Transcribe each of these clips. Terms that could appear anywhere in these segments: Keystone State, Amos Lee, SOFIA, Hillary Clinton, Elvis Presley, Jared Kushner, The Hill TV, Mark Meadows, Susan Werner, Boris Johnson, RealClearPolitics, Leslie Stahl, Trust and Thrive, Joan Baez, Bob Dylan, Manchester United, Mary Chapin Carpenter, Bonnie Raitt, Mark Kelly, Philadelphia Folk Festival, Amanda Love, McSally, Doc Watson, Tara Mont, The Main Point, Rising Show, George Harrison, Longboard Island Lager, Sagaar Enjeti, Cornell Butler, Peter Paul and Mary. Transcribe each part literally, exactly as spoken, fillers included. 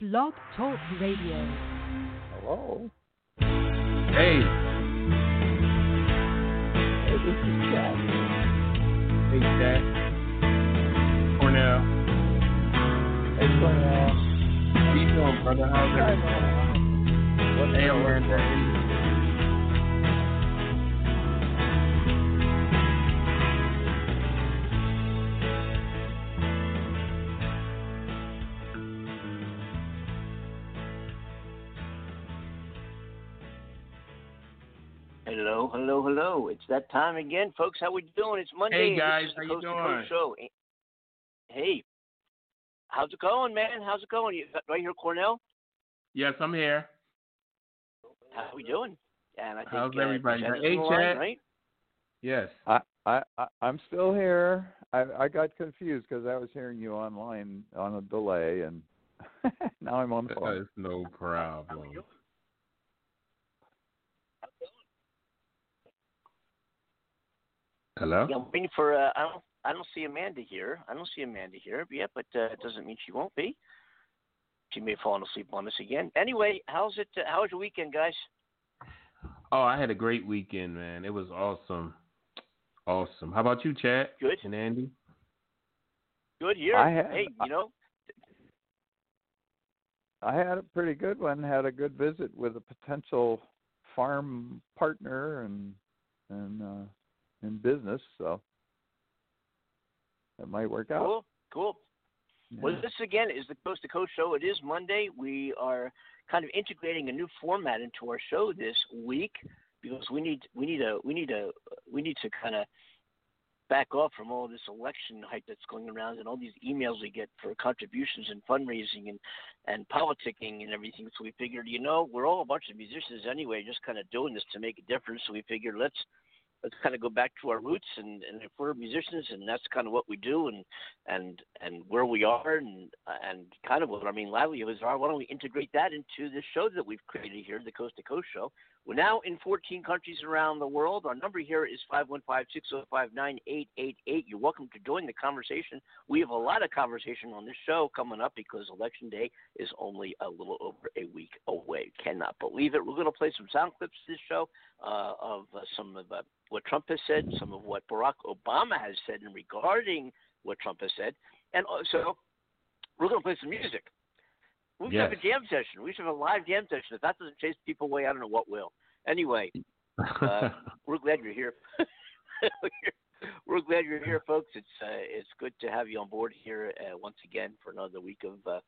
Blog Talk Radio. Hello. Hey. Hey, this is Chad. Hey, Chad. Cornell. Hey, Cornell. How you doing, brother? How's everything? What day learned that Hello, hello, hello. It's that time again, folks. How we doing? It's Monday. Hey, guys. How you doing? Show. Hey. How's it going, man? How's it going? You right here, Cornell? Yes, I'm here. How we doing? And I think, How's uh, everybody? Hey, Chad. Right? Yes. I, I, I'm still here. I, I got confused because I was hearing you online on a delay, and now I'm on the phone. That's no problem. Hello? Yeah, I'm waiting for, uh, I don't I don't see Amanda here. I don't see Amanda here yet, but uh, it doesn't mean she won't be. She may have fallen asleep on us again. Anyway, how's it, uh, how was your weekend, guys? Oh, I had a great weekend, man. It was awesome. Awesome. How about you, Chad? Good. And Andy? Good here. I had, hey, you know. I had a pretty good one. Had a good visit with a potential farm partner and, and, uh, in business, so that might work out. Cool, cool. Yeah. Well, this again is the Coast to Coast Show. It is Monday. We are kind of integrating a new format into our show this week because we need we need a we need a we need to kind of back off from all this election hype that's going around and all these emails we get for contributions and fundraising and, and politicking and everything. So we figured, you know, we're all a bunch of musicians anyway, just kind of doing this to make a difference. So we figured let's. Let's kind of go back to our roots, and, and if we're musicians, and that's kind of what we do, and and, and where we are, and and kind of what our main livelihoods are. Why don't we integrate that into the show that we've created here, the Coast to Coast Show? We're now in fourteen countries around the world. Our number here is five one five, six oh five, nine eight eight eight. You're welcome to join the conversation. We have a lot of conversation on this show coming up because Election Day is only a little over a week away. Cannot believe it. We're going to play some sound clips this show uh, of uh, some of uh, what Trump has said, some of what Barack Obama has said in regarding what Trump has said. And also, we're going to play some music. We should yes. have a jam session. We should have a live jam session. If that doesn't chase people away, I don't know what will. Anyway, uh, we're glad you're here. We're glad you're here, folks. It's uh, it's good to have you on board here uh, once again for another week of uh,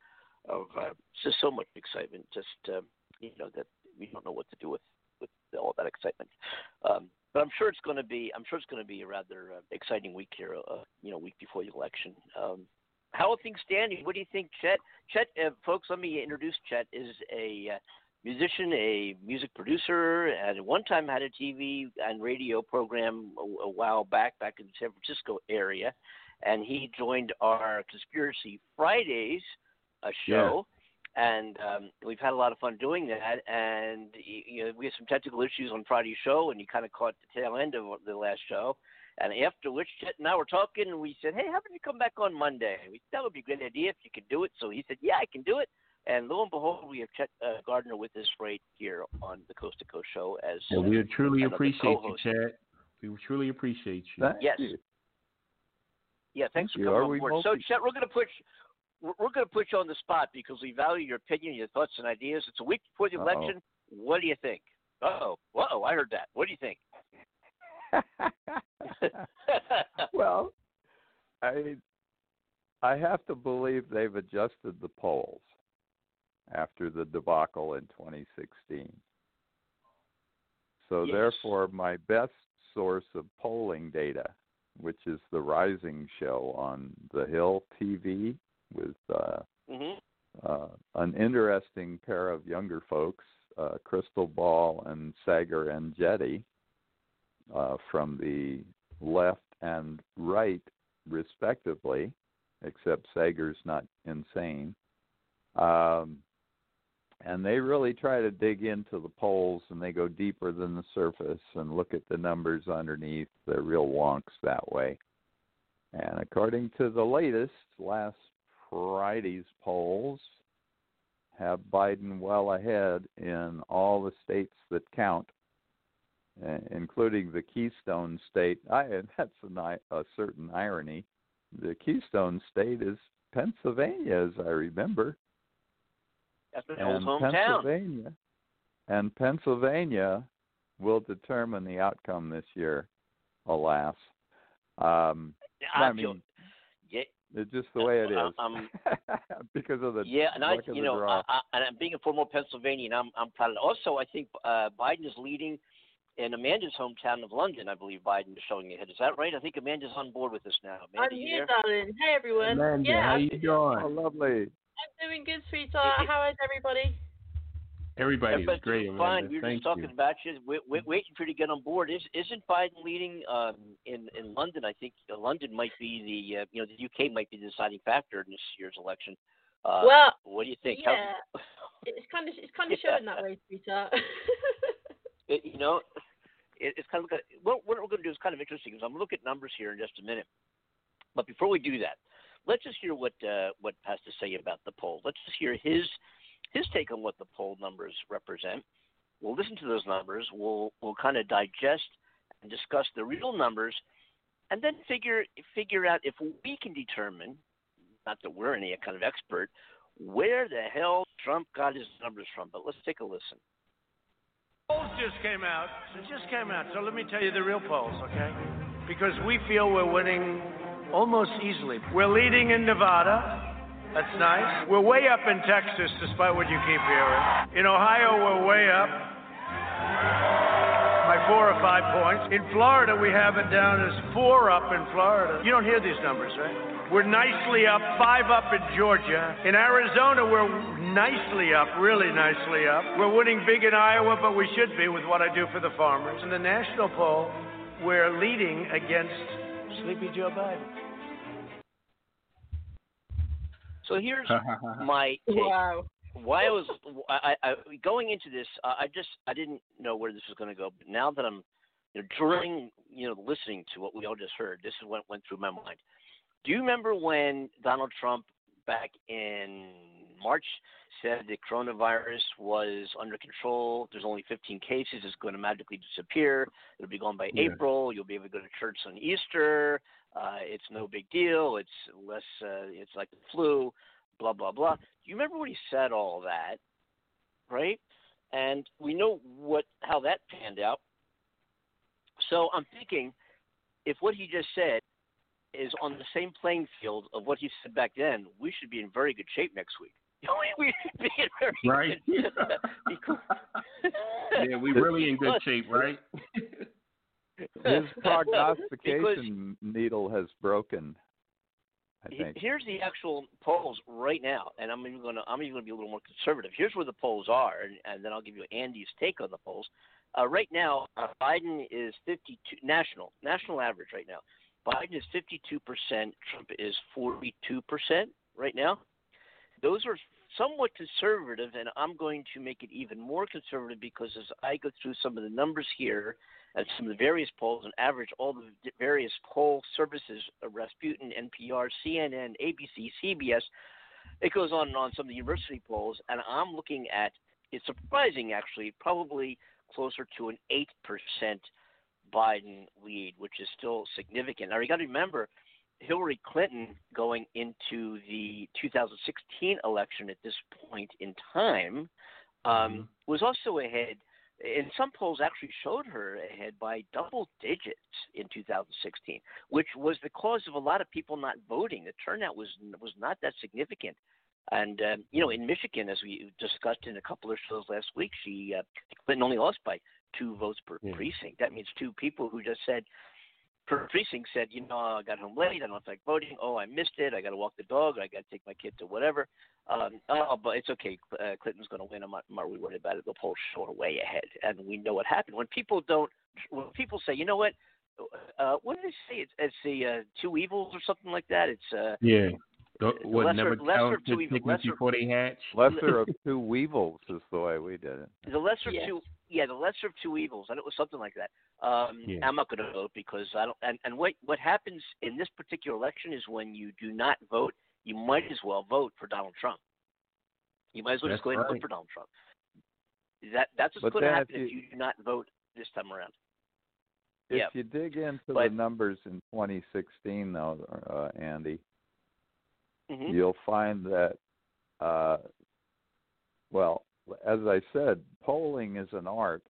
of uh, just so much excitement. Just uh, you know that we don't know what to do with, with all that excitement. Um, but I'm sure it's going to be I'm sure it's going to be a rather uh, exciting week here. Uh, you know, week before the election. Um, How are things standing? What do you think, Chet? Chet, uh, folks, let me introduce Chet. Is a uh, musician, a music producer, and at one time had a T V and radio program a, a while back, back in the San Francisco area, and he joined our Conspiracy Fridays uh, show, yeah. and um, we've had a lot of fun doing that, and you know, we had some technical issues on Friday's show, and you kind of caught the tail end of the last show. And after which, Chet and I were talking, and we said, hey, how about you come back on Monday? We said, that would be a great idea if you could do it. So he said, yeah, I can do it. And lo and behold, we have Chet uh, Gardner with us right here on the Coast to Coast Show. As well, we truly appreciate you, Chet. We truly appreciate you. Thank yes. You. Yeah, thanks Thank for coming on board. Multi- so, Chet, we're going to push we're, we're going to put you on the spot because we value your opinion, your thoughts, and ideas. It's a week before the Uh-oh. election. What do you think? Uh-oh. Uh-oh, I heard that. What do you think? Well, I I have to believe they've adjusted the polls after the debacle in twenty sixteen. So yes. Therefore, my best source of polling data, which is the Rising Show on The Hill T V with uh, mm-hmm. uh, an interesting pair of younger folks, uh, Crystal Ball and Sagaar Enjeti, Uh, from the left and right, respectively, except Sager's not insane. Um, and they really try to dig into the polls, and they go deeper than the surface and look at the numbers underneath. They're real wonks that way. And according to the latest, last Friday's polls, have Biden well ahead in all the states that count, including the Keystone State. I, and that's an, a certain irony. The Keystone State is Pennsylvania, as I remember. That's my old hometown. Pennsylvania, and Pennsylvania will determine the outcome this year, alas. Um, I, I feel, mean, yeah, it's just the way it is I'm, because of the yeah, and I, you know, I, I, and I'm being a former Pennsylvanian, I'm I'm proud of it. Also, I think uh, Biden is leading in Amanda's hometown of London. I believe Biden is showing ahead. Is that right? I think Amanda's on board with us now. Amanda, I'm here, darling. Hey, everyone. Amanda, yeah, how I'm, you doing? Oh, lovely. I'm doing good, sweetheart. How is everybody? Everybody's Everybody's great. Fine. We were just talking you. about you. We're, we're waiting for you to get on board. Is, isn't Biden leading um, in in London? I think London might be the uh, you know the U K might be the deciding factor in this year's election. Uh, well, what do you think? Yeah, How, it's kind of it's kind of yeah. showing that way, sweetheart. it, you know, it, it's kind of what, what we're going to do is kind of interesting because I'm going to look at numbers here in just a minute. But before we do that, let's just hear what uh, what has to say about the poll. Let's just hear his. His take on what the poll numbers represent. We'll listen to those numbers. We'll we'll kind of digest and discuss the real numbers, and then figure figure out if we can determine, not that we're any kind of expert, where the hell Trump got his numbers from. But let's take a listen. Polls just came out. It just came out. So let me tell you the real polls, okay? Because we feel we're winning almost easily. We're leading in Nevada. That's nice. We're way up in Texas, despite what you keep hearing. In Ohio, we're way up by four or five points. In Florida, we have it down as four up in Florida. You don't hear these numbers, right? We're nicely up, five up in Georgia. In Arizona, we're nicely up, really nicely up. We're winning big in Iowa, but we should be with what I do for the farmers. In the national poll, we're leading against Sleepy Joe Biden. So here's my take. Wow. Why I was I, I, going into this? I just I didn't know where this was going to go. But now that I'm you know, during you know listening to what we all just heard, this is what went through my mind. Do you remember when Donald Trump back in March said the coronavirus was under control? There's only fifteen cases. It's going to magically disappear. It'll be gone by yeah. April. You'll be able to go to church on Easter. Uh, it's no big deal. It's less. Uh, it's like the flu. Blah blah blah. Do you remember when he said all that, right? And we know what how that panned out. So I'm thinking, if what he just said is on the same playing field of what he said back then, we should be in very good shape next week. we should be in very right. good shape. yeah, we're really in good shape, right? His prognostication because needle has broken. I think. Here's the actual polls right now, and I'm even going to I'm even going to be a little more conservative. Here's where the polls are, and, and then I'll give you Andy's take on the polls. Uh, right now, uh, Biden is fifty-two national national average right now. Biden is fifty-two percent. Trump is forty-two percent right now. Those are somewhat conservative, and I'm going to make it even more conservative because as I go through some of the numbers here and some of the various polls and average all the various poll services, Rasputin, N P R, C N N, A B C, C B S, it goes on and on, some of the university polls, and I'm looking at, it's surprising actually, probably closer to an eight percent Biden lead, which is still significant. Now, you got to remember, Hillary Clinton going into the two thousand sixteen election at this point in time um, was also ahead, and some polls actually showed her ahead by double digits in two thousand sixteen, which was the cause of a lot of people not voting. The turnout was was not that significant. And, um, you know, in Michigan, as we discussed in a couple of shows last week, she uh, Clinton only lost by two votes per yeah. precinct. That means two people who just said, per precinct said, you know, I got home late, I don't like voting, oh, I missed it, I got to walk the dog, I got to take my kid to whatever. Um, oh, but it's okay, uh, Clinton's going to win, I'm not, I'm not really worried about it, the polls showed way ahead, and we know what happened. When people don't, when people say, you know what, uh, what do they say, it's, it's the uh, two evils or something like that, it's uh, yeah. The, what, lesser, never lesser of two evils. Lesser, before they hatch. lesser of two weevils is the way we did it. The lesser yes. of two, yeah, the lesser of two evils, and it was something like that. Um, yeah. I'm not going to vote because I don't. And, and what what happens in this particular election is when you do not vote, you might as well vote for Donald Trump. You might as well that's just go ahead right. and vote for Donald Trump. That That's what's but going to happen if you, if you do not vote this time around. If yeah. you dig into but, the numbers in twenty sixteen, though, uh, Andy, mm-hmm. you'll find that, uh, well, as I said, polling is an art,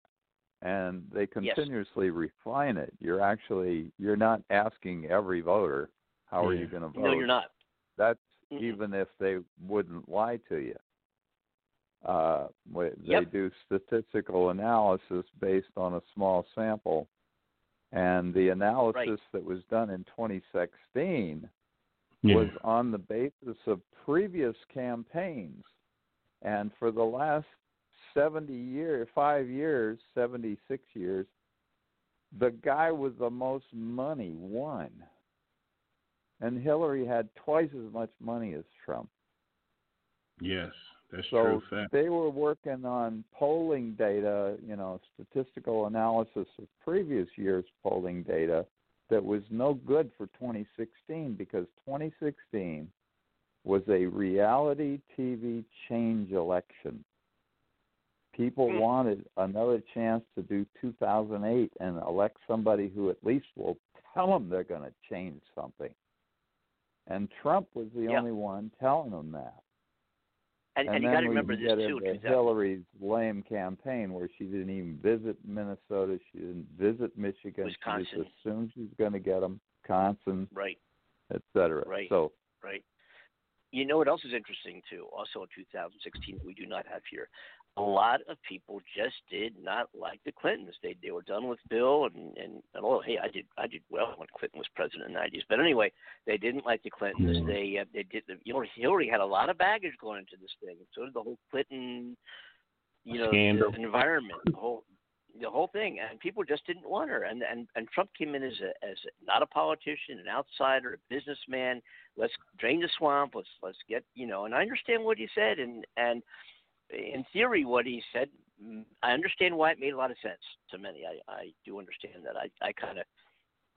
and they continuously yes. refine it. You're actually you're not asking every voter, how yeah. are you going to vote? No, you're not. That's mm-hmm. even if they wouldn't lie to you. Uh, they yep. do statistical analysis based on a small sample, and the analysis right. that was done in twenty sixteen yeah. was on the basis of previous campaigns. And for the last seventy years, five years, seventy-six years, the guy with the most money won. And Hillary had twice as much money as Trump. Yes, that's so true. So they were working on polling data, you know, statistical analysis of previous year's polling data that was no good for twenty sixteen because twenty sixteen was a reality T V change election. People mm. wanted another chance to do two thousand eight and elect somebody who at least will tell them they're going to change something. And Trump was the yeah. only one telling them that. And, and, and you got to remember this too. Hillary's lame campaign where she didn't even visit Minnesota. She didn't visit Michigan. Wisconsin. She just assumed she's going to get them. Wisconsin. Right. Et cetera. Right. So, right. You know what else is interesting, too, also in two thousand sixteen we do not have here? A lot of people just did not like the Clintons. They they were done with Bill, and, and, and oh, hey, I did I did well when Clinton was president in the nineties. But anyway, they didn't like the Clintons. Mm-hmm. They uh, they did. You know, Hillary had a lot of baggage going into this thing, and so did the whole Clinton, you know, the environment, the whole the whole thing. And people just didn't want her. And and, and Trump came in as a as a, not a politician, an outsider, a businessman. Let's drain the swamp. Let's let's get, you know. And I understand what he said, and, and in theory what he said, I understand why it made a lot of sense to many. I, I do understand that. I, I kind of,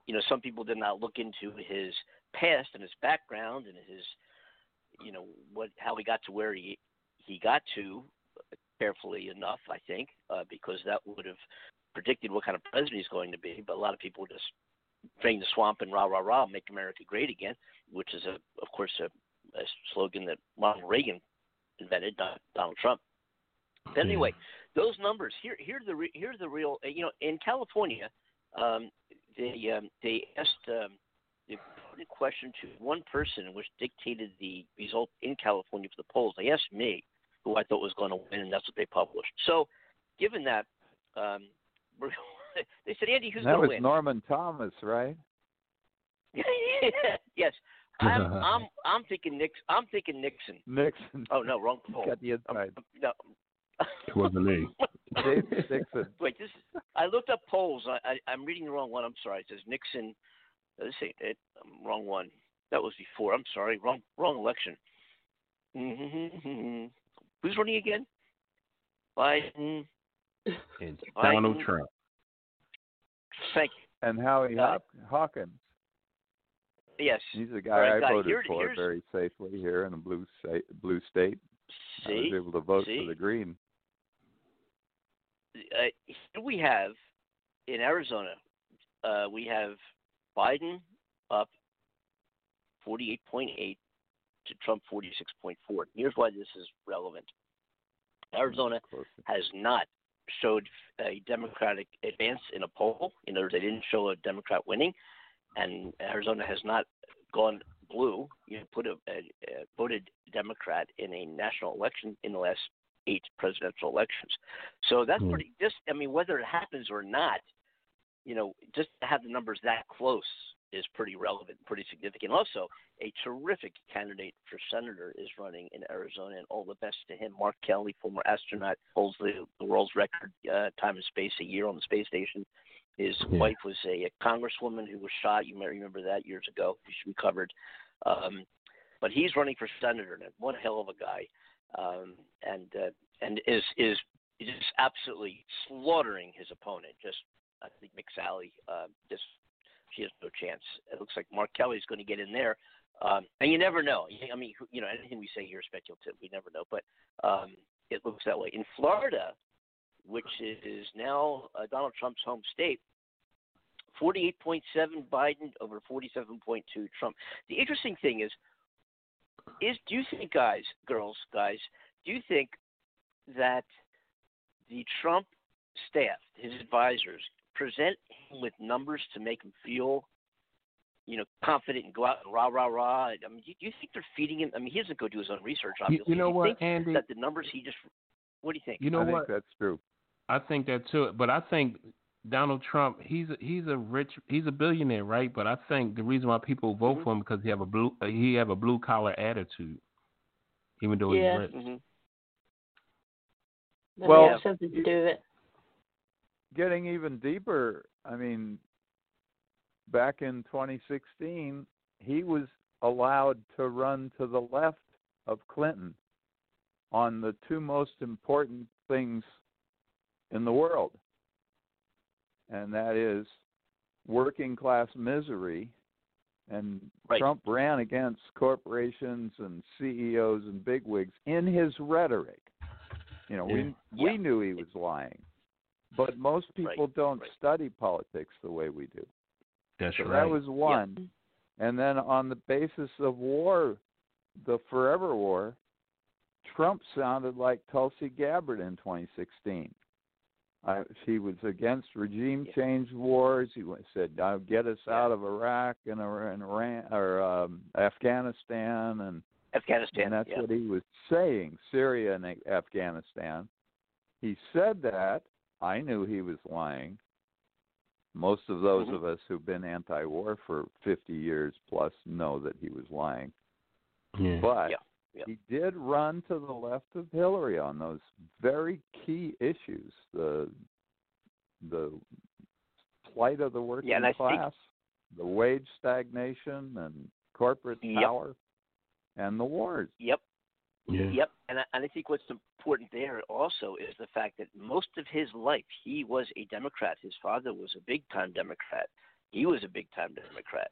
you know, some people did not look into his past and his background and his, you know, what how he got to where he he got to carefully enough, I think, uh, because that would have predicted what kind of president he's going to be. But a lot of people just drain the swamp and rah, rah, rah, make America great again, which is, a, of course, a, a slogan that Ronald Reagan invented, not Donald Trump. But anyway, those numbers, here here's the, re, here the real, you know, in California, um, they, um, they asked um, they put a question to one person which dictated the result in California for the polls. They asked me who I thought was going to win, and that's what they published. So given that, um, they said, Andy, who's going to win? That was Norman Thomas, right? Yes. I'm, I'm, I'm thinking Nix. I'm thinking Nixon. Nixon. Oh no, wrong poll. Got the inside. Um, no. It wasn't me. James Nixon. Wait, this. Is, I looked up polls. I, I, I'm reading the wrong one. I'm sorry. It says Nixon. Let's see. It, um, wrong one. That was before. I'm sorry. Wrong. Wrong election. Mm-hmm. Who's running again? Biden. And Biden. Donald Trump. Thank you. And Howie uh, Hawkins. Yes. He's the guy right, I guy. voted here, for very safely here in a blue, state, blue state. See? I was able to vote See? for the green. Uh, here we have, in Arizona, uh, we have Biden up forty-eight point eight to Trump forty-six point four. Here's why this is relevant. Arizona has not showed a Democratic advance in a poll. You know, they didn't show a Democrat winning, and Arizona has not gone blue. You know, put a, a, a voted Democrat in a national election in the last eight presidential elections. So that's mm. pretty. Just I mean, whether it happens or not, you know, just to have the numbers that close is pretty relevant, pretty significant. Also, a terrific candidate for senator is running in Arizona, and all the best to him. Mark Kelly, former astronaut, holds the, the world's record uh, time in space, a year on the space station. His yeah. wife was a, a congresswoman who was shot. You might remember that years ago. She recovered. Um, but he's running for senator, and one hell of a guy, um, and uh, and is is just absolutely slaughtering his opponent. Just I think McSally uh, just. She has no chance. It looks like Mark Kelly's going to get in there Um, and you never know. I mean, you know, anything we say here is speculative. We never know, but um, it looks that way. In Florida, which is now uh, Donald Trump's home state, forty-eight point seven Biden over forty-seven point two Trump. The interesting thing is, is do you think, guys, girls, guys, do you think that the Trump staff, his advisors, present him with numbers to make him feel, you know, confident and go out and rah, rah, rah? I mean, do you think they're feeding him? I mean, he doesn't go do his own research, obviously. You, you know do you what, think Andy? That the numbers he just – what do you think? You know I what? I think that's true. I think that too. But I think Donald Trump, he's a, he's a rich – he's a billionaire, right? But I think the reason why people vote mm-hmm. for him because he have a blue he have a blue-collar attitude, even though yeah. he's rich. Mm-hmm. That well, have something to do with it. Getting even deeper, I mean, back in twenty sixteen, he was allowed to run to the left of Clinton on the two most important things in the world, and that is working class misery. And right. Trump ran against corporations and C E Os and bigwigs in his rhetoric. You know, we yeah. we knew he was lying, but most people right. don't right. study politics the way we do. That's so right. That was one. Yeah. And then on the basis of war, the forever war, Trump sounded like Tulsi Gabbard in twenty sixteen. Uh, she was against regime yeah. change wars. He said, "I'll get us yeah. out of Iraq and Iran or um, Afghanistan and." Afghanistan, and that's yeah. what he was saying, Syria and Afghanistan. He said that. I knew he was lying. Most of those mm-hmm. of us who've been anti-war for fifty years plus know that he was lying. Mm. But yeah. Yeah. he did run to the left of Hillary on those very key issues, the the plight of the working yeah, class, think... the wage stagnation and corporate yep. power. And the wars. Yep. Yeah. Yep. And I, and I think what's important there also is the fact that most of his life he was a Democrat. His father was a big-time Democrat. He was a big-time Democrat.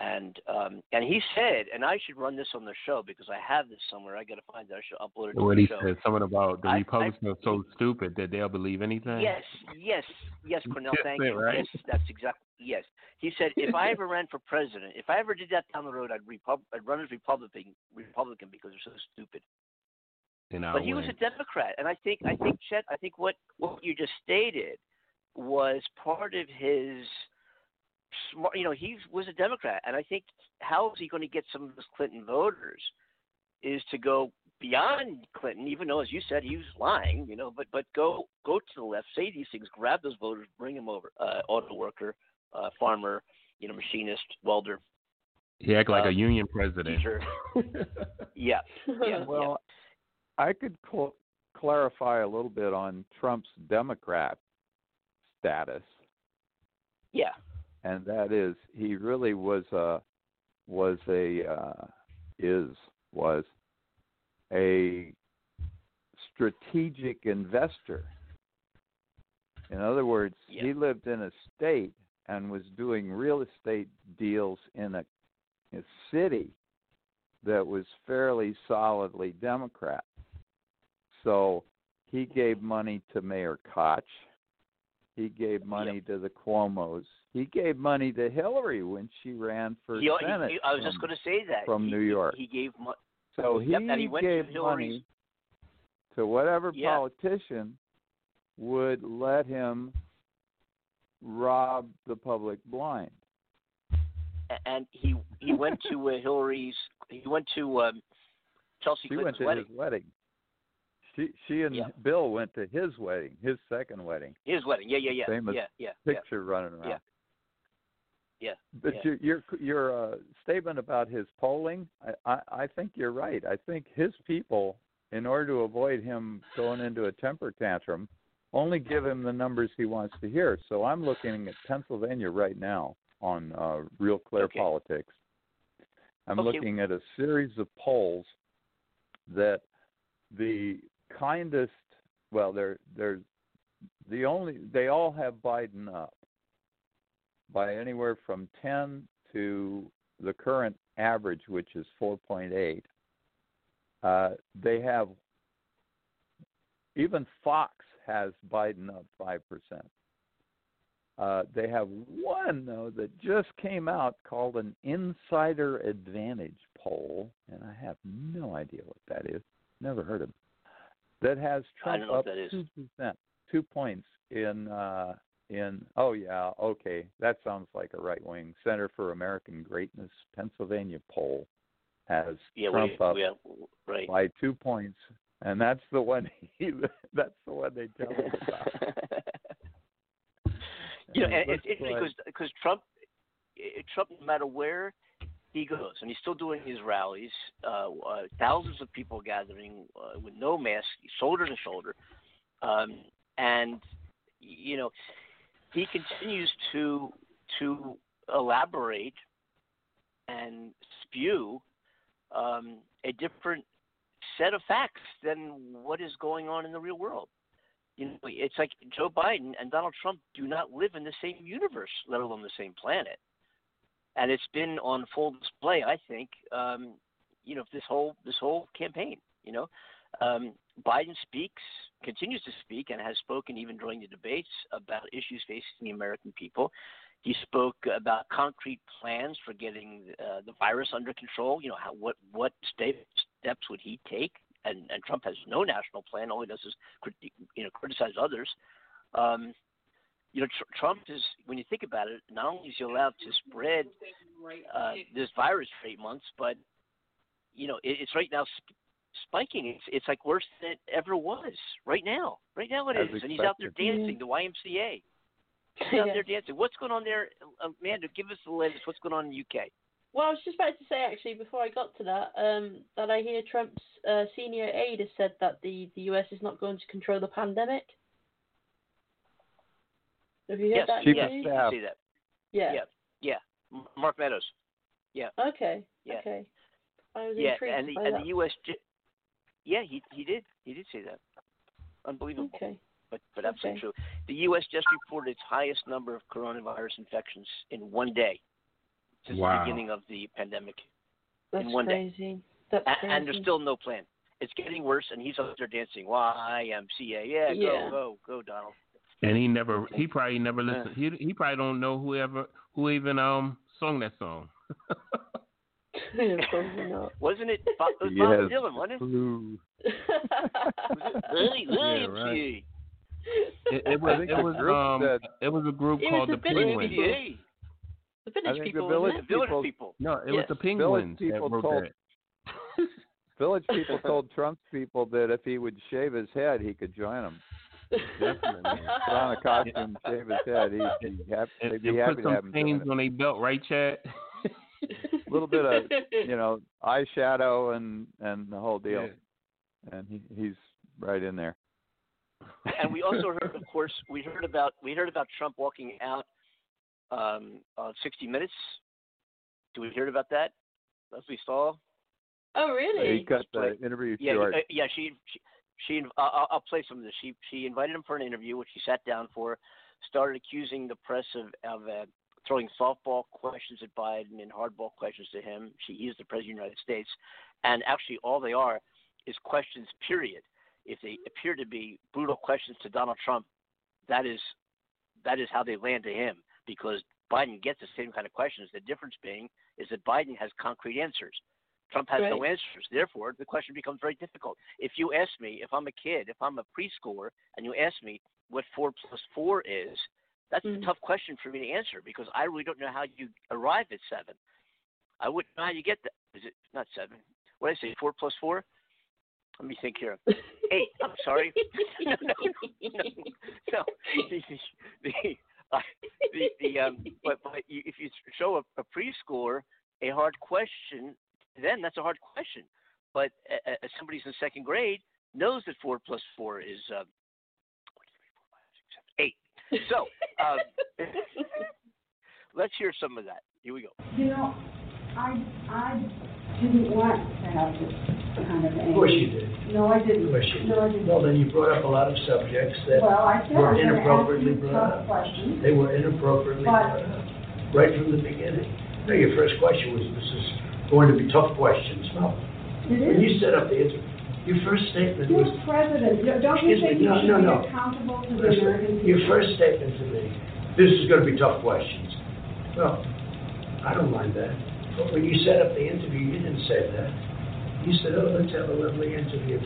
And um, and he said, and I should run this on the show because I have this somewhere. I got to find it. I should upload it to what the show. What he said, something about the I, Republicans I, are so stupid that they'll believe anything. Yes, yes, yes, Cornell, thank you. Right? Yes, that's exactly, yes. He said, if I ever ran for president, if I ever did that down the road, I'd, Repub- I'd run as Republican, Republican because they're so stupid. And but he win. was a Democrat. And I think, I think Chet, I think what, what you just stated was part of his – smart, you know, he was a Democrat, and I think how is he going to get some of those Clinton voters is to go beyond Clinton, even though, as you said, he was lying, you know, but but go go to the left, say these things, grab those voters, bring them over, uh, auto worker, uh, farmer, you know, machinist, welder. He act like uh, a union president. yeah, yeah. Well, yeah. I could cl- clarify a little bit on Trump's Democrat status. Yeah. And that is, he really was a was a uh, is was a strategic investor. In other words, yeah. he lived in a state and was doing real estate deals in a, a city that was fairly solidly Democrat. So he gave money to Mayor Koch. He gave money yep. to the Cuomos. He gave money to Hillary when she ran for he, Senate. He, I was from, just going to say that. From he, New York. He, he gave money. So he, yep, he gave to money to whatever yeah. politician would let him rob the public blind. And he he went to uh, Hillary's, he went to um, Chelsea she Clinton's went to wedding. His wedding. She, she and yeah. Bill went to his wedding, his second wedding. His wedding, yeah, yeah, yeah. Famous yeah, yeah, picture yeah. running around. Yeah. yeah. But yeah. your your your uh, statement about his polling, I, I, I think you're right. I think his people, in order to avoid him going into a temper tantrum, only give him the numbers he wants to hear. So I'm looking at Pennsylvania right now on uh, Real Clear okay. Politics. I'm okay. looking at a series of polls that the kindest, well, they're they're the only. They all have Biden up by anywhere from ten to the current average, which is four point eight, uh, they have, even Fox has Biden up five percent. Uh, they have one, though, that just came out called an Insider Advantage poll, and I have no idea what that is. Never heard of it. That has Trump up two percent, two points in uh, in. Oh yeah, okay, that sounds like a right wing Center for American Greatness Pennsylvania poll has yeah, Trump we, up we have, right. by two points, and that's the one. He, that's the one they tell us about. You know, and it's interesting because because Trump, Trump, no matter where he goes, and he's still doing his rallies, uh, uh, thousands of people gathering uh, with no mask, shoulder to shoulder, um, and you know, he continues to to elaborate and spew um, a different set of facts than what is going on in the real world. You know, it's like Joe Biden and Donald Trump do not live in the same universe, let alone the same planet. And it's been on full display, I think, um, you know, this whole this whole campaign. You know, um, Biden speaks, continues to speak, and has spoken even during the debates about issues facing the American people. He spoke about concrete plans for getting uh, the virus under control. You know, how what what steps steps would he take? And, and Trump has no national plan. All he does is, you know, criticize others. Um, you know, tr- Trump is, when you think about it, not only is he allowed to spread uh, this virus for eight months, but you know, it, it's right now sp- spiking. It's, it's like worse than it ever was. Right now, right now it is, and he's out there dancing. The Y M C A, he's out there dancing. What's going on there, Amanda? Give us the latest. What's going on in the U K? Well, I was just about to say, actually, before I got to that, um, that I hear Trump's uh, senior aide has said that the, the U S is not going to control the pandemic. Have you heard yes, that? Yes, yes, I see that. Yeah. Yeah, yeah. Mark Meadows. Yeah. Okay, yeah. okay. I was yeah, intrigued and the, by and that. the U S J- yeah, he he did. He did say that. Unbelievable. Okay. But, but absolutely okay. true. The U S just reported its highest number of coronavirus infections in one day. Since wow. the beginning of the pandemic. That's in one crazy. Day. That's a- crazy. And there's still no plan. It's getting worse, and he's up there dancing. Y M C A, yeah, yeah. go, go, go, Donald. And he never, he probably never listened. Yeah. He he probably don't know whoever who even um sung that song. Wasn't it? Bob, it was yes. Bob Dylan, wasn't it? Was it really? It, it was. It was um. That, it was a group it called the Penguins. The village, I think people, the village, people, village people. No, it yes. was the Penguins that wrote told, that. Village people told Trump's people that if he would shave his head, he could join them. Definitely. Put on a costume, shave his head. He'd be happy, they'd be happy to have him. Put some chains on their belt, right, Chad? A little bit of, you know, eyeshadow and, and the whole deal. Yeah. And he, he's right in there. And we also heard, of course, we heard about we heard about Trump walking out. Um, uh, sixty minutes. Do we hear about that? Leslie Stahl. Oh, really? He got the interview. Yeah, uh, yeah. She, she, she uh, I'll play some of this. She, she invited him for an interview, which he sat down for. Started accusing the press of, of uh, throwing softball questions at Biden and hardball questions to him. She is the president of the United States, and actually, all they are is questions. Period. If they appear to be brutal questions to Donald Trump, that is, that is how they land to him. Because Biden gets the same kind of questions. The difference being is that Biden has concrete answers. Trump has right. no answers. Therefore, the question becomes very difficult. If you ask me, if I'm a kid, if I'm a preschooler, and you ask me what four plus four is, that's mm-hmm. a tough question for me to answer because I really don't know how you arrive at seven. I wouldn't know how you get that. Is it not seven? What did I say? Four plus four? Let me think here. Eight. I'm sorry. no, no, no, no. The, the, Uh, the, the, um, but, but if you show a, a preschooler a hard question, then that's a hard question. But uh, uh, somebody who's in second grade knows that four plus four is uh, eight. So um, let's hear some of that. Here we go. You know, I I didn't want to have this kind of thing. Of course you did. No, I didn't. No, I didn't. Well, then you brought up a lot of subjects that well, were inappropriately brought up. Questions. They were inappropriately but, brought up right from the beginning. No, your first question was, this is going to be tough questions, Mel. It is. When you set up the interview, your first statement You're was... You're president. Don't you think you no, should no, no. be accountable to the American people? Your first statement to me, this is going to be tough questions. Well, I don't mind that. But when you set up the interview, you didn't say that. You said, oh, let's have a lovely interview.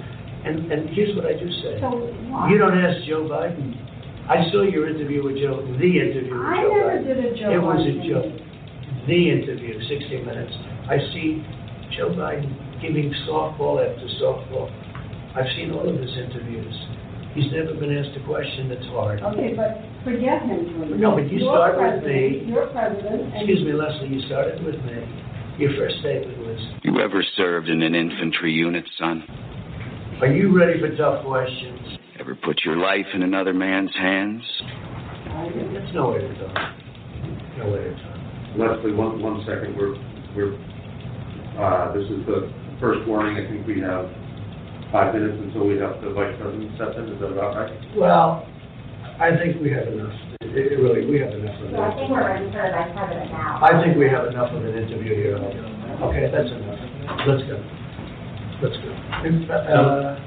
And, and here's what I do say. So why? You don't ask Joe Biden. I saw your interview with Joe, the interview with I Joe Biden. I never did a Joe Biden. It was a Joe, the interview, sixty minutes. I see Joe Biden giving softball after softball. I've seen all of his interviews. He's never been asked a question that's hard. Okay, but forget him for a minute. No, but you your start with me. Your president. Excuse me, Leslie, you started with me. Your first statement was, you ever served in an infantry unit, son? Are you ready for tough questions? Ever put your life in another man's hands? I mean, that's no way to talk. No way to talk. Leslie, one, one second. We're, we're, uh, this is the first warning. I think we have five minutes until we have the vice president step in. Is that about right? Well, I think we have enough. It, it really, we have enough of an yeah, interview. I think we're ready for the vice president now. I think we have enough of an interview here. Okay, that's enough. Let's go. Let's go. Uh,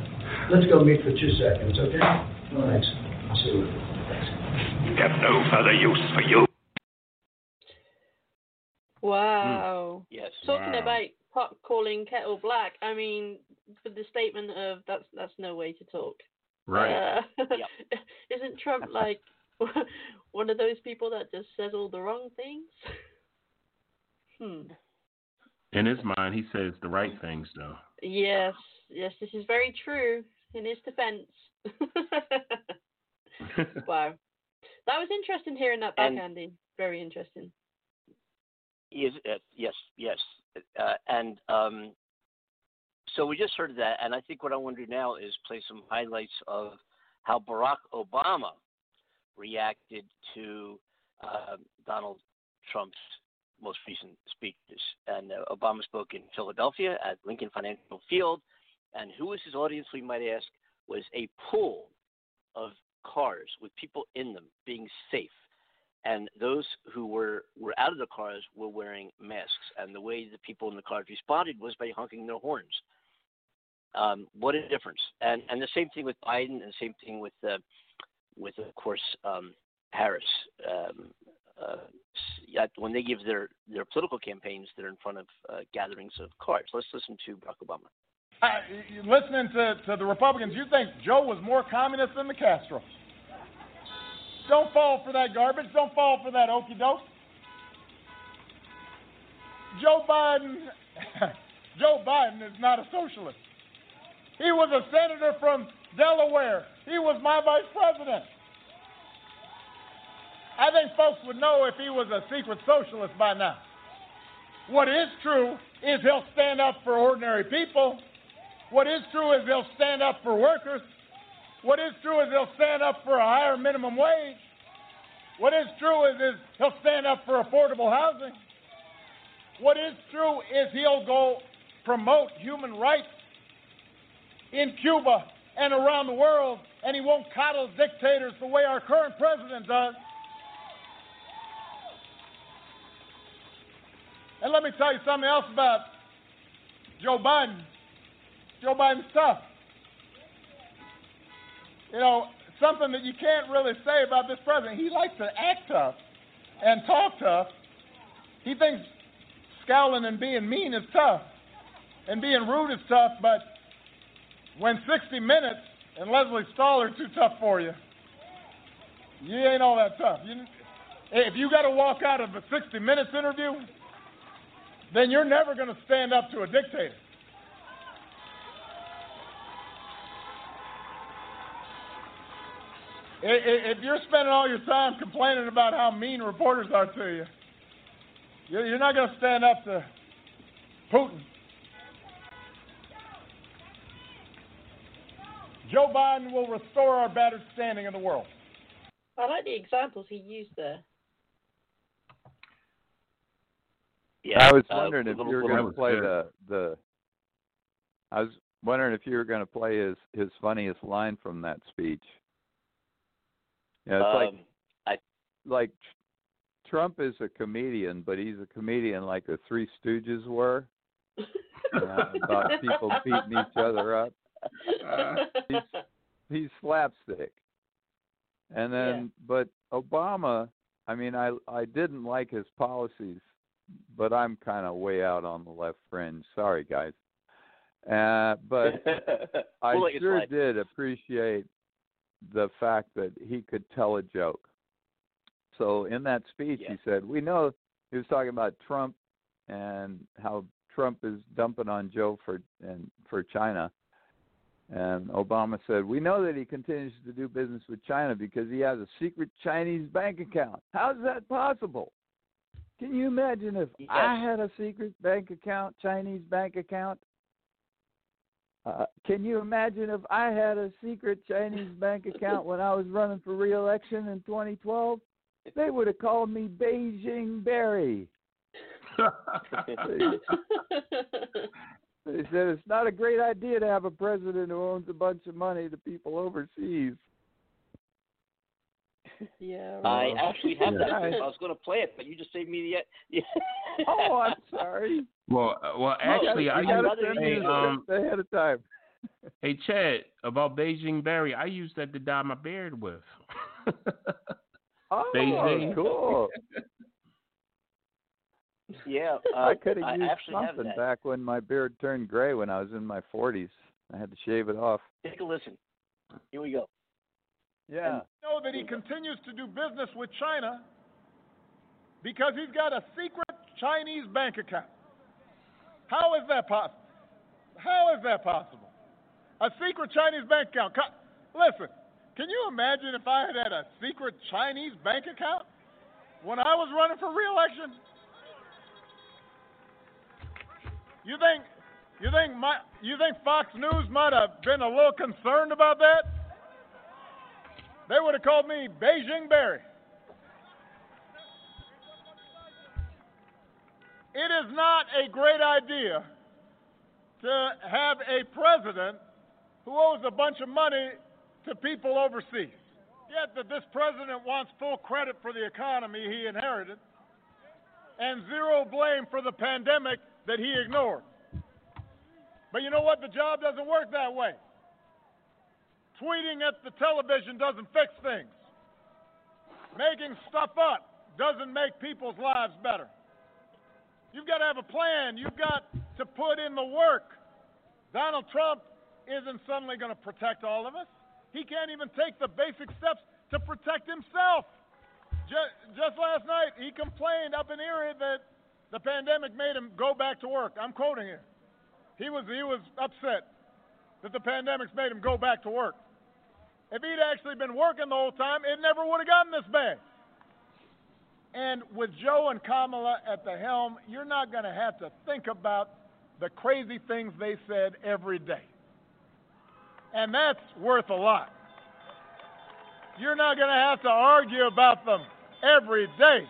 let's go meet for two seconds, okay? Thanks. I'll see you. Thanks. Got no further use for you. Wow. Mm. Yes. Talking wow. about pot calling kettle black. I mean, for the statement of that's that's no way to talk. Right. Uh, yep. Isn't Trump like one of those people that just says all the wrong things? Hmm. In his mind, he says the right things, though. Yes, yes, this is very true in his defense. Wow. That was interesting hearing that back, and, Andy. Very interesting. Is, uh, yes, yes. Uh, and um, so we just heard that, and I think what I want to do now is play some highlights of how Barack Obama reacted to uh, Donald Trump's most recent speeches. And uh, Obama spoke in Philadelphia at Lincoln Financial Field, and who was his audience, we might ask, was a pool of cars with people in them being safe, and those who were, were out of the cars were wearing masks, and the way the people in the cars responded was by honking their horns. Um, what a difference. And and the same thing with Biden, and the same thing with, uh, with of course, um, Harris. Um, Uh, when they give their, their political campaigns, they're in front of uh, gatherings of cars. Let's listen to Barack Obama. Uh, listening to, to the Republicans, you think Joe was more communist than the Castro. Don't fall for that garbage. Don't fall for that okey-doke. Joe Biden, Joe Biden is not a socialist. He was a senator from Delaware. He was my vice president. I think folks would know if he was a secret socialist by now. What is true is he'll stand up for ordinary people. What is true is he'll stand up for workers. What is true is he'll stand up for a higher minimum wage. What is true is, is he'll stand up for affordable housing. What is true is he'll go promote human rights in Cuba and around the world, and he won't coddle dictators the way our current president does. And let me tell you something else about Joe Biden. Joe Biden's tough. You know, something that you can't really say about this president. He likes to act tough and talk tough. He thinks scowling and being mean is tough, and being rude is tough, but when sixty minutes and Leslie Stahl are too tough for you, you ain't all that tough. You, if you got to walk out of a sixty minutes interview, then you're never going to stand up to a dictator. If you're spending all your time complaining about how mean reporters are to you, you're not going to stand up to Putin. Joe Biden will restore our battered standing in the world. I like the examples he used there. Yeah, I was wondering uh, if you were going to play the, the I was wondering if you were going to play his, his funniest line from that speech. Yeah, you know, it's um, like I, like Trump is a comedian, but he's a comedian like the Three Stooges were. About people beating each other up. Uh, he's, he's slapstick. And then, yeah. but Obama, I mean, I I didn't like his policies, but I'm kind of way out on the left fringe. Sorry, guys. Uh, but I sure like. did appreciate the fact that he could tell a joke. So in that speech, yeah. he said, we know he was talking about Trump and how Trump is dumping on Joe for and for China. And Obama said, we know that he continues to do business with China because he has a secret Chinese bank account. How is that possible? Can you imagine if yes. I had a secret bank account, Chinese bank account? Uh, can you imagine if I had a secret Chinese bank account when I was running for re-election in twenty twelve? They would have called me Beijing Barry. They said it's not a great idea to have a president who owns a bunch of money to people overseas. Yeah, right. I actually have that. I was going to play it, but you just saved me the. Yeah. Oh, I'm sorry. Well, well, actually, no, I used um, ahead of time. Hey, Chad, about Beijing Barry, I used that to dye my beard with. Oh, Beijing. Cool. Yeah, uh, I could have used something back when my beard turned gray when I was in my forties. I had to shave it off. Take a listen. Here we go. Yeah. And know that he continues to do business with China because he's got a secret Chinese bank account. How is that possible? How is that possible? A secret Chinese bank account. Listen, can you imagine if I had had a secret Chinese bank account when I was running for re-election? You think, you think my, you think Fox News might have been a little concerned about that? They would have called me Beijing Barry. It is not a great idea to have a president who owes a bunch of money to people overseas. Yet that this president wants full credit for the economy he inherited and zero blame for the pandemic that he ignored. But you know what? The job doesn't work that way. Tweeting at the television doesn't fix things. Making stuff up doesn't make people's lives better. You've got to have a plan. You've got to put in the work. Donald Trump isn't suddenly going to protect all of us. He can't even take the basic steps to protect himself. Just last night, he complained up in Erie that the pandemic made him go back to work. I'm quoting here. He was he was upset that the pandemic's made him go back to work. If he'd actually been working the whole time, it never would have gotten this bad. And with Joe and Kamala at the helm, you're not going to have to think about the crazy things they said every day. And that's worth a lot. You're not going to have to argue about them every day.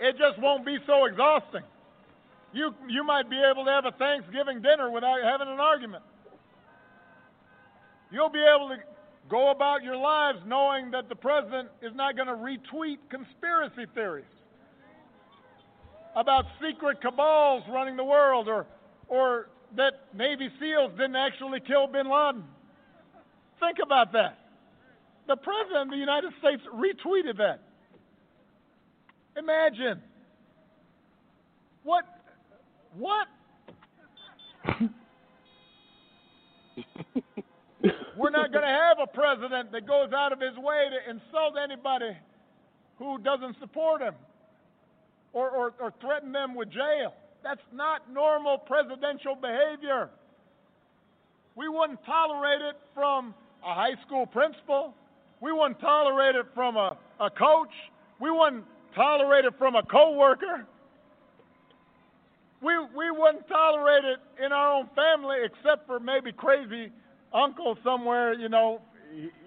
It just won't be so exhausting. You you might be able to have a Thanksgiving dinner without having an argument. You'll be able to go about your lives knowing that the president is not going to retweet conspiracy theories about secret cabals running the world or or that Navy SEALs didn't actually kill bin Laden. Think about that. The president of the United States retweeted that. Imagine. What? What? We're not going to have a president that goes out of his way to insult anybody who doesn't support him or, or, or threaten them with jail. That's not normal presidential behavior. We wouldn't tolerate it from a high school principal. We wouldn't tolerate it from a, a coach. We wouldn't tolerate it from a co-worker. We we wouldn't tolerate it in our own family, except for maybe crazy uncle somewhere. You know,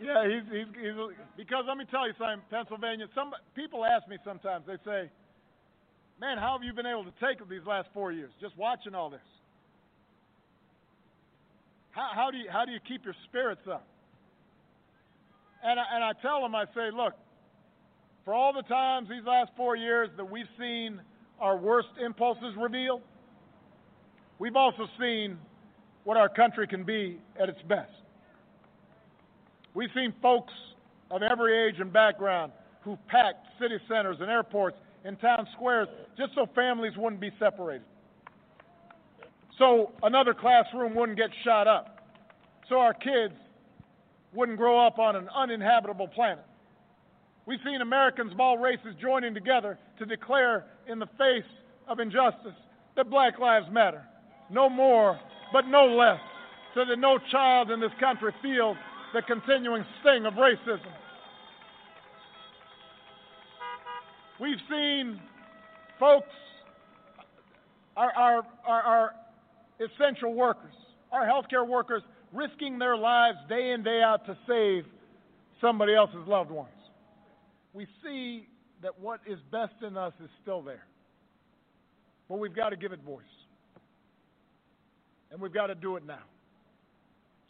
yeah, he's he's, he's because let me tell you something. Pennsylvania. Some people ask me sometimes. They say, "Man, how have you been able to take it these last four years? Just watching all this. How how do you how do you keep your spirits up?" And I, and I tell them, I say, "Look. For all the times these last four years that we've seen our worst impulses reveal, we've also seen what our country can be at its best. We've seen folks of every age and background who packed city centers and airports and town squares just so families wouldn't be separated, so another classroom wouldn't get shot up, so our kids wouldn't grow up on an uninhabitable planet. We've seen Americans of all races joining together to declare in the face of injustice that Black Lives Matter, no more but no less, so that no child in this country feels the continuing sting of racism. We've seen folks, our, our, our, our essential workers, our healthcare workers, risking their lives day in, day out to save somebody else's loved ones. We see that what is best in us is still there. But we've got to give it voice. And we've got to do it now.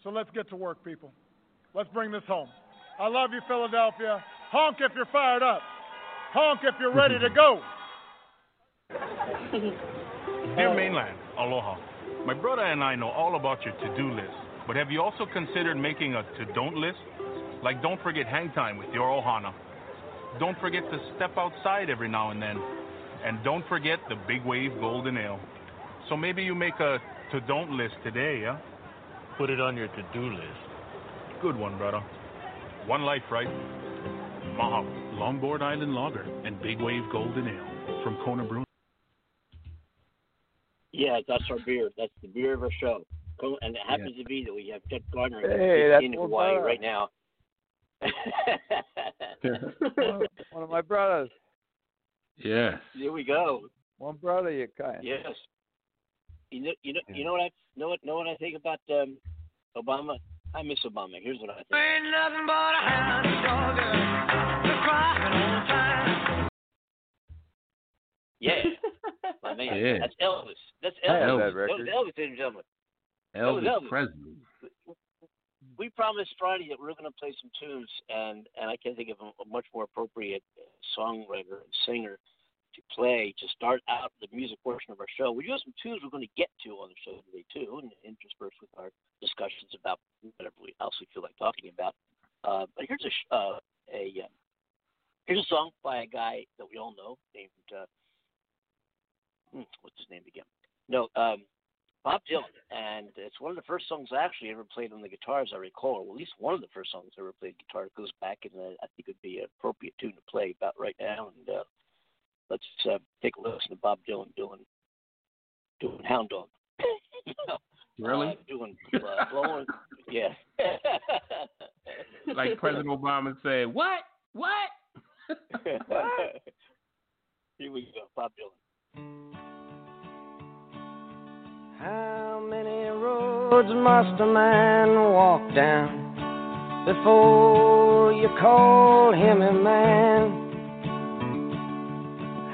So let's get to work, people. Let's bring this home. I love you, Philadelphia. Honk if you're fired up. Honk if you're ready to go. Dear Mainland, aloha. My brother and I know all about your to-do list, but have you also considered making a to-don't list? Like don't forget hang time with your ohana. Don't forget to step outside every now and then. And don't forget the big wave golden ale. So maybe you make a to-don't list today, yeah? Put it on your to-do list. Good one, brother. One life, right? Maha, Longboard Island Lager and big wave golden ale from Kona Brewing. Yeah, that's our beer. That's the beer of our show. And it happens yeah. to be that we have Chet Gardner hey, in Hawaii right now. One of my brothers. Yes. Here we go. One brother, you kind. Yes. You know, you know, you know what I know what know what I think about um, Obama. I miss Obama. Here's what I think. Ain't nothing but a hound dog crying all the time. Yeah. My man. Yeah. That's Elvis. That's Elvis. That was Elvis, ladies and gentlemen. Elvis, Elvis Presley. We promised Friday that we're going to play some tunes, and, and I can't think of a, a much more appropriate songwriter and singer to play to start out the music portion of our show. We do have some tunes we're going to get to on the show today, too, and interspersed with our discussions about whatever else we feel like talking about. Uh, but here's a sh- uh, a uh, here's a song by a guy that we all know named uh, hmm, what's his name again? No, um, Bob Dylan, and it's one of the first songs I actually ever played on the guitar, as I recall, or at least one of the first songs I ever played guitar. It goes back, and uh, I think it would be an appropriate tune to play about right now. And uh, let's uh, take a listen to Bob Dylan doing doing Hound Dog. you know, really? Uh, doing uh, blowing, yeah. Like President Obama said, what? What? What? Here we go, Bob Dylan. How many roads must a man walk down before you call him a man?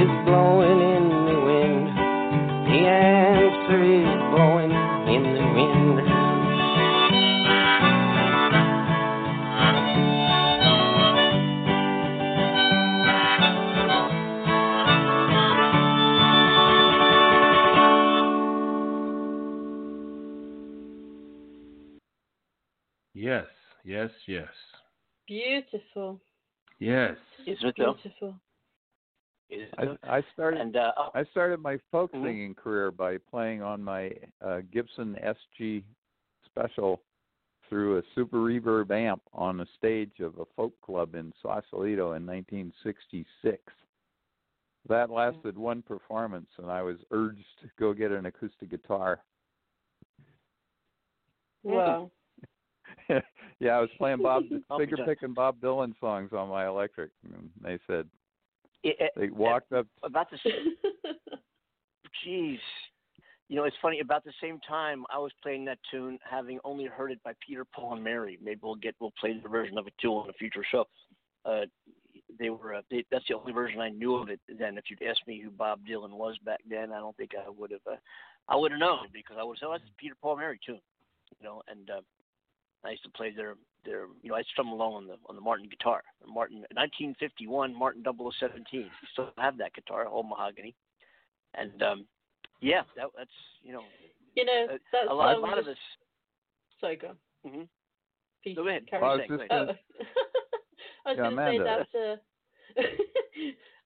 is blowing in the wind. The answer is blowing in the wind. Yes, yes, yes. Beautiful. Yes. It's beautiful. I, I started. And, uh, I started my folk mm-hmm. singing career by playing on my uh, Gibson S G Special through a super reverb amp on the stage of a folk club in Sausalito in nineteen sixty-six. That lasted mm-hmm. one performance, and I was urged to go get an acoustic guitar. Wow. Yeah, I was playing Bob finger picking Bob Dylan songs on my electric, and they said it, it, they walked it, up. About the same. Jeez, you know, it's funny. About the same time, I was playing that tune, having only heard it by Peter, Paul, and Mary. Maybe we'll get we'll play the version of it too on a future show. Uh, they were uh, they, that's the only version I knew of it. Then, if you'd asked me who Bob Dylan was back then, I don't think I would have. Uh, I would have known because I would have said, oh, that's Peter, Paul, and Mary tune, you know, and. Uh, I used to play their, their you know, I strum along on the on the Martin guitar. Martin nineteen fifty-one Martin double oh seventeen. Still have that guitar, old mahogany. And um, yeah, that, that's you know, you know that's a, a lot, a lot was, of this. Sorry, go. Mm-hmm. Peace. Go ahead. Carry well, on. I was, oh. was yeah, going to say that. Uh,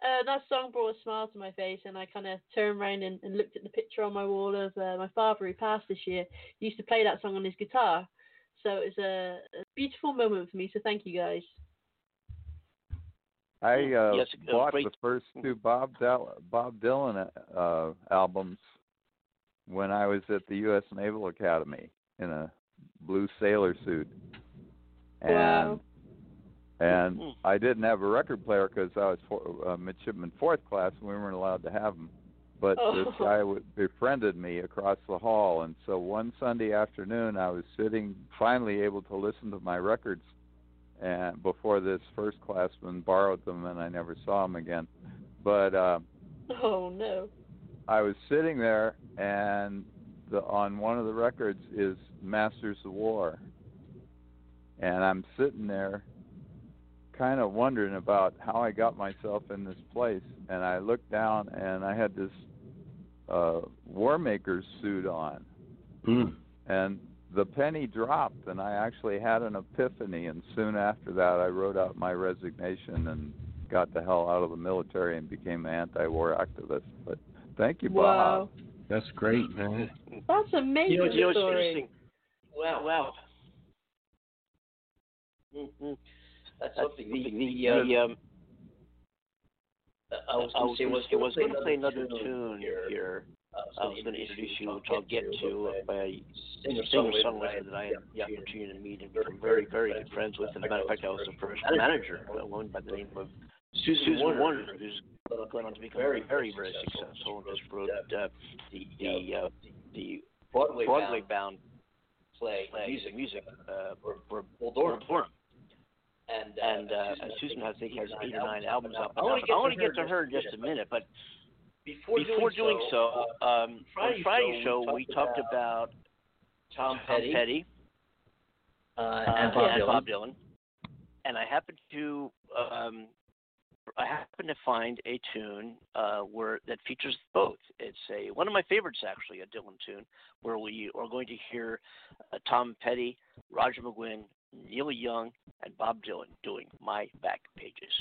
uh, that song brought a smile to my face, and I kind of turned around and, and looked at the picture on my wall of uh, my father who passed this year. He used to play that song on his guitar. So it was a, a beautiful moment for me. So thank you guys. I uh, yes, bought great. the first two Bob Dylan, Bob Dylan uh, albums when I was at the U S Naval Academy in a blue sailor suit, and wow. and mm-hmm. I didn't have a record player because I was for, uh, midshipman fourth class and we weren't allowed to have them. But oh. this guy w- befriended me across the hall. And so one Sunday afternoon, I was sitting, finally able to listen to my records and before this first classman borrowed them, and I never saw him again. But uh, oh, no. I was sitting there, and the, on one of the records is Masters of War. And I'm sitting there kind of wondering about how I got myself in this place. And I looked down, and I had this Uh, war maker's suit on, mm. and the penny dropped, and I actually had an epiphany, and soon after that I wrote out my resignation and got the hell out of the military and became an anti-war activist. But thank you, Bob. Wow. That's great, man. That's amazing. You know, you know, story. Wow, wow. Mm-hmm. That's, That's something. The, the, the, um, I was going to play another tune here. here. I was going to introduce you, which I'll get to, by a singer-songwriter that I had the opportunity to meet and become very, very good friends with. And as a matter of fact, I was the first manager, a woman by the name of Susan Werner, who's going on to become very, very, very successful and just wrote uh, the the, uh, the Broadway-bound play, music, music uh, for Bulldorum. And, uh, and, uh, and Susan, I think, has eight or nine albums out. I want to get to her in just a minute, but before, before doing so, so um, Friday on Friday's show, we talked about Tom Petty, Petty uh, and, Bob, and Dylan. Bob Dylan. And I happened to, um, I happened to find a tune uh, where that features both. It's a one of my favorites, actually, a Dylan tune, where we are going to hear uh, Tom Petty, Roger McGuinn, Neil Young, and Bob Dylan doing My Back Pages.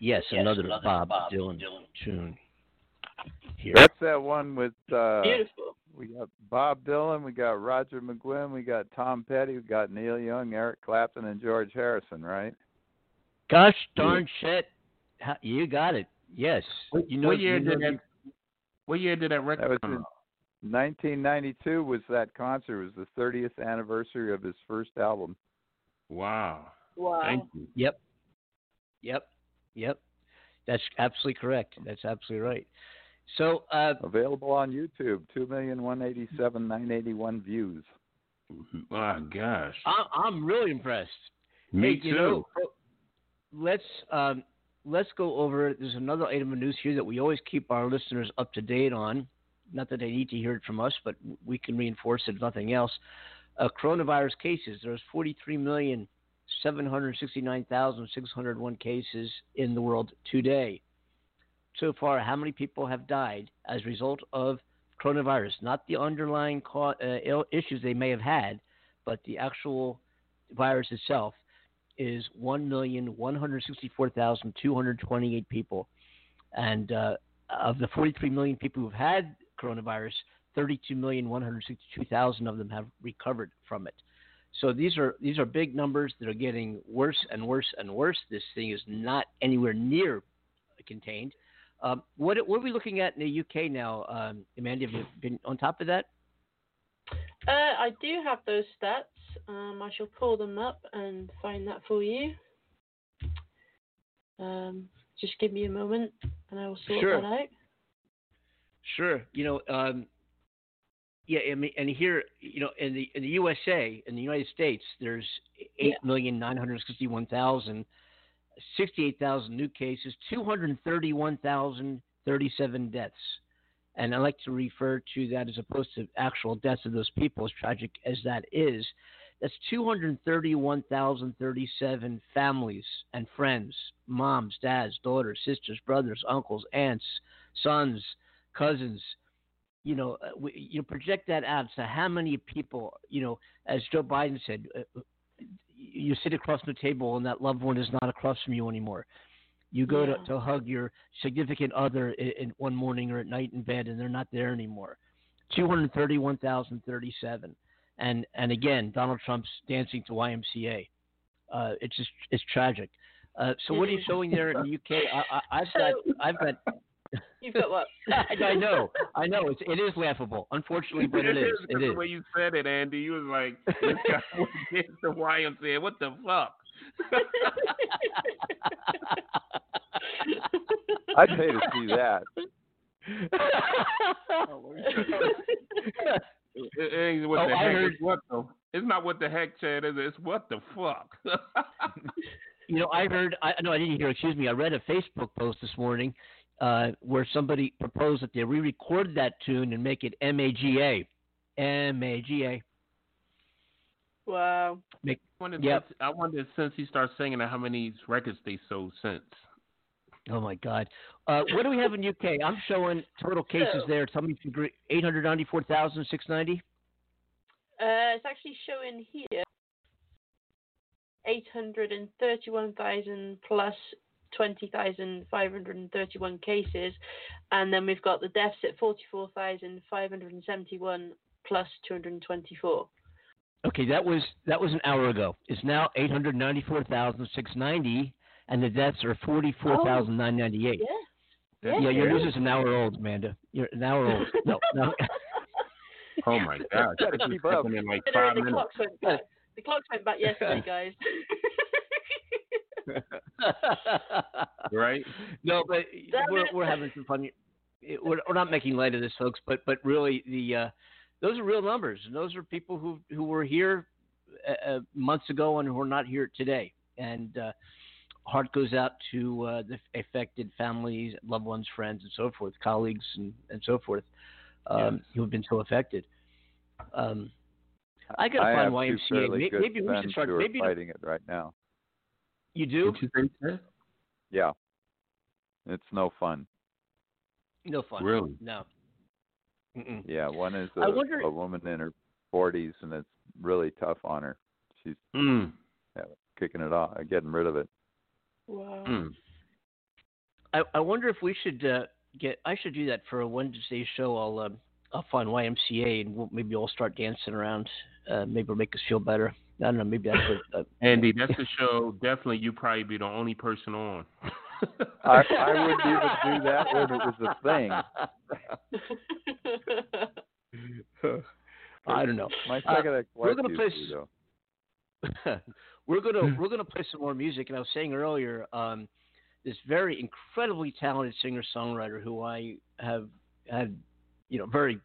Yes, yes another, another Bob, Bob Dylan, Dylan tune. Here. That's that one with uh, beautiful. We got Bob Dylan, we got Roger McGuinn, we got Tom Petty, we got Neil Young, Eric Clapton, and George Harrison, right? Gosh darn shit, you got it. Yes. You know, what year you know, did that? What year did that record come out? nineteen ninety-two was that concert. It was the thirtieth anniversary of his first album. Wow. Wow. Thank you. Yep. Yep. Yep. That's absolutely correct. That's absolutely right. So uh, available on YouTube, two million one eighty seven nine eighty one views. My gosh, I, I'm really impressed. Me hey, too. You know, let's um, let's go over. There's another item of news here that we always keep our listeners up to date on. Not that they need to hear it from us, but we can reinforce it. If nothing else, uh, coronavirus cases. There's forty three million seven hundred sixty nine thousand six hundred one cases in the world today. So far, how many people have died as a result of coronavirus? Not the underlying co- uh, Ill issues they may have had, but the actual virus itself is one million one hundred sixty-four thousand two hundred twenty-eight people. And uh, of the forty-three million people who've had coronavirus, thirty-two million one hundred sixty-two thousand of them have recovered from it. So these are these are big numbers that are getting worse and worse and worse. This thing is not anywhere near contained. Um, what, what are we looking at in the U K now, um, Amanda? Have you been on top of that? Uh, I do have those stats. Um, I shall pull them up and find that for you. Um, just give me a moment, and I will sort sure. that out. Sure. You know, um, yeah. I mean, and here, you know, in the in the U S A, in the United States, there's eight million nine hundred sixty-one thousand. sixty-eight thousand new cases, two hundred thirty-one thousand thirty-seven deaths. And I like to refer to that as opposed to actual deaths of those people, as tragic as that is. That's two hundred thirty-one thousand thirty-seven families and friends, moms, dads, daughters, sisters, brothers, uncles, aunts, sons, cousins. You know, we, you project that out. So how many people, you know, as Joe Biden said, uh, you sit across the table and that loved one is not across from you anymore. You go yeah. to, to hug your significant other in, in one morning or at night in bed, and they're not there anymore. two hundred thirty-one thousand thirty-seven. And, and again, Donald Trump's dancing to Y M C A. Uh, it's just, it's tragic. Uh, so what are you showing there in the U K? I, I, I've got, I've got, You've got what? I know, I know. It's it is laughable, unfortunately, but it, it is. It is. The way you said it, Andy, you was like, "This guy went to Y M C A. What the fuck?" I'd pay to see that. it, it ain't what oh, the I heck. Heard... It's, what the, it's not what the heck, Chad. Is it? It's what the fuck. You know, I heard. I no, I didn't hear. Excuse me. I read a Facebook post this morning. Uh, where somebody proposed that they re-record that tune and make it M A G A. M A G A. Wow. Make, I, wonder yep. since, I wonder since he starts singing how many records they sold since. Oh, my God. Uh, what do we have in U K? I'm showing total cases so, there. Tell me if you agree. eight hundred ninety-four thousand six hundred ninety? Uh, it's actually showing here eight hundred thirty-one thousand plus twenty thousand five hundred thirty-one cases, and then we've got the deaths at forty-four thousand five hundred seventy-one plus two hundred twenty-four. Okay, that was that was an hour ago. It's now eight hundred ninety-four thousand six hundred ninety, and the deaths are forty-four thousand nine hundred ninety-eight. Oh, yeah. Yeah, yeah, your news is an hour old, Amanda. You're an hour old. No, no. Oh my gosh. Gotta keep up. In like five the minutes. Clocks went back. The clocks went back yesterday, guys. Right? No, but we're, we're having some fun. We're, we're not making light of this, folks. But but really, the uh, those are real numbers, and those are people who who were here uh, months ago and who are not here today. And uh, heart goes out to uh, the affected families, loved ones, friends, and so forth, colleagues, and, and so forth um, yes. who have been so affected. Um, I got to find Y M C A. Maybe, maybe we should start. Maybe fighting it right now. You do? Yeah. It's no fun. No fun. Really? No. Mm-mm. Yeah, one is a, wonder... a woman in her forties, and it's really tough on her. She's mm. yeah, kicking it off, getting rid of it. Wow. Mm. I, I wonder if we should uh, get. I should do that for a Wednesday show. I'll uh, up on Y M C A, and we'll, maybe we'll start dancing around. Uh, maybe it'll make us feel better. I don't know. Maybe that's what, uh, Andy. That's the show. Definitely, you probably be the only person on. I, I wouldn't even do that when it was a thing. I don't know. My second uh, we're gonna play. S- we're gonna we're gonna play some more music. And I was saying earlier, um, this very incredibly talented singer-songwriter who I have had, you know, very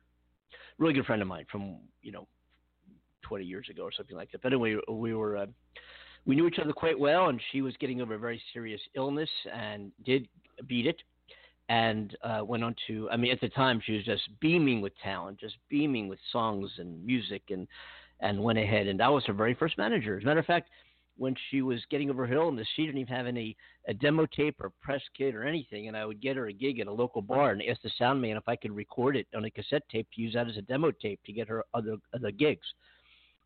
really good friend of mine from you know twenty years ago or something like that. But anyway, we were. Uh, We knew each other quite well, and she was getting over a very serious illness and did beat it and uh, went on to – I mean, at the time, she was just beaming with talent, just beaming with songs and music and and went ahead. And I was her very first manager. As a matter of fact, when she was getting over her illness, she didn't even have any a demo tape or press kit or anything, and I would get her a gig at a local bar and ask the sound man if I could record it on a cassette tape to use that as a demo tape to get her other other gigs.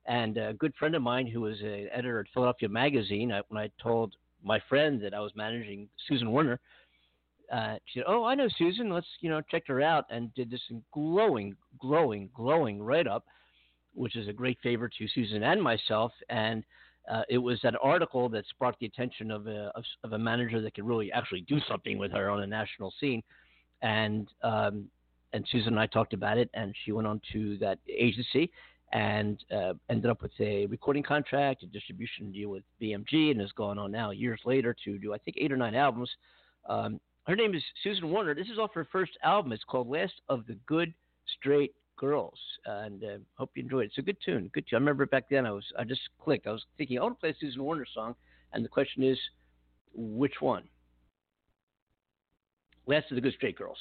And a good friend of mine who was an editor at Philadelphia Magazine, I, when I told my friend that I was managing Susan Werner, uh, she said, oh, I know Susan. Let's, you know, check her out, and did this glowing, glowing, glowing write-up, which is a great favor to Susan and myself. And uh, it was that article that sparked the attention of a, of, of a manager that could really actually do something with her on a national scene. And, um, and Susan and I talked about it, and she went on to that agency and uh, ended up with a recording contract, a distribution deal with B M G, and has gone on now years later to do, I think, eight or nine albums. Um, her name is Susan Werner. This is off her first album. It's called Last of the Good Straight Girls, and uh, hope you enjoy it. It's a good tune. Good tune. I remember back then I was I just clicked. I was thinking, I want to play a Susan Werner song, and the question is, which one? Last of the Good Straight Girls.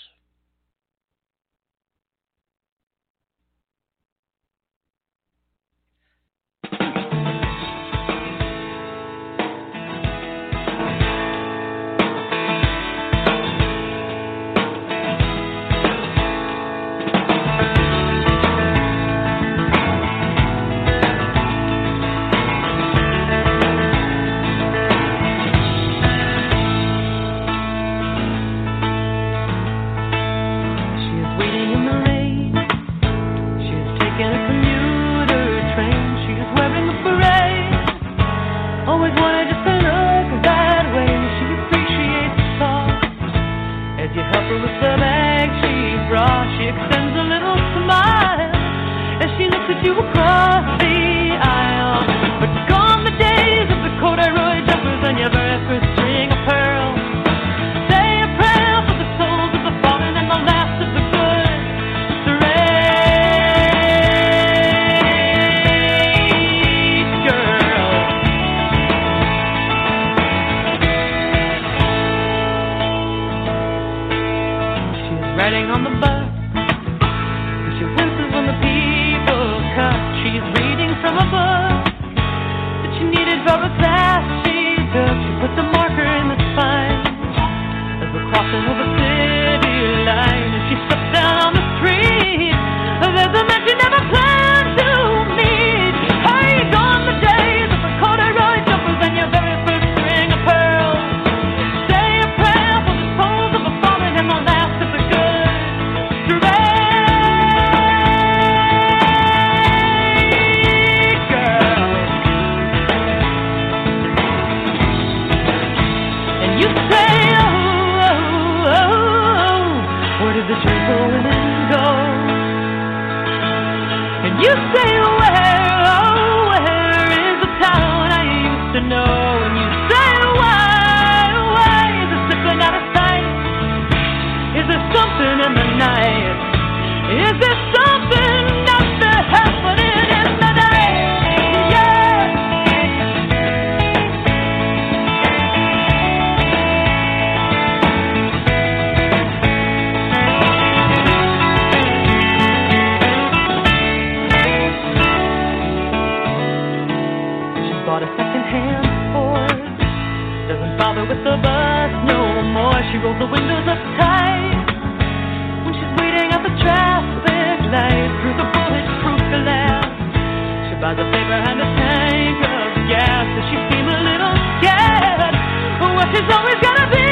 She's always gotta be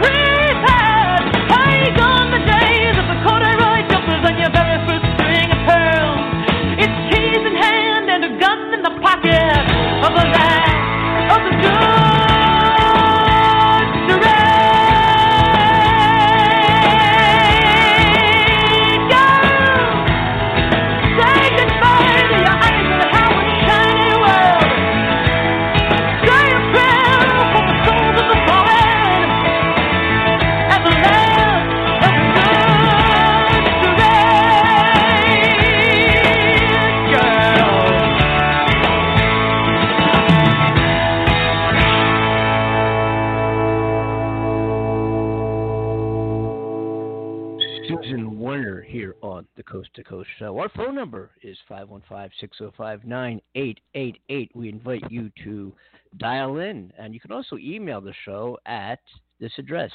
prepared. on the Coast to Coast Show. Our phone number is five one five, six zero five, nine eight eight eight. We invite you to dial in, and you can also email the show at this address,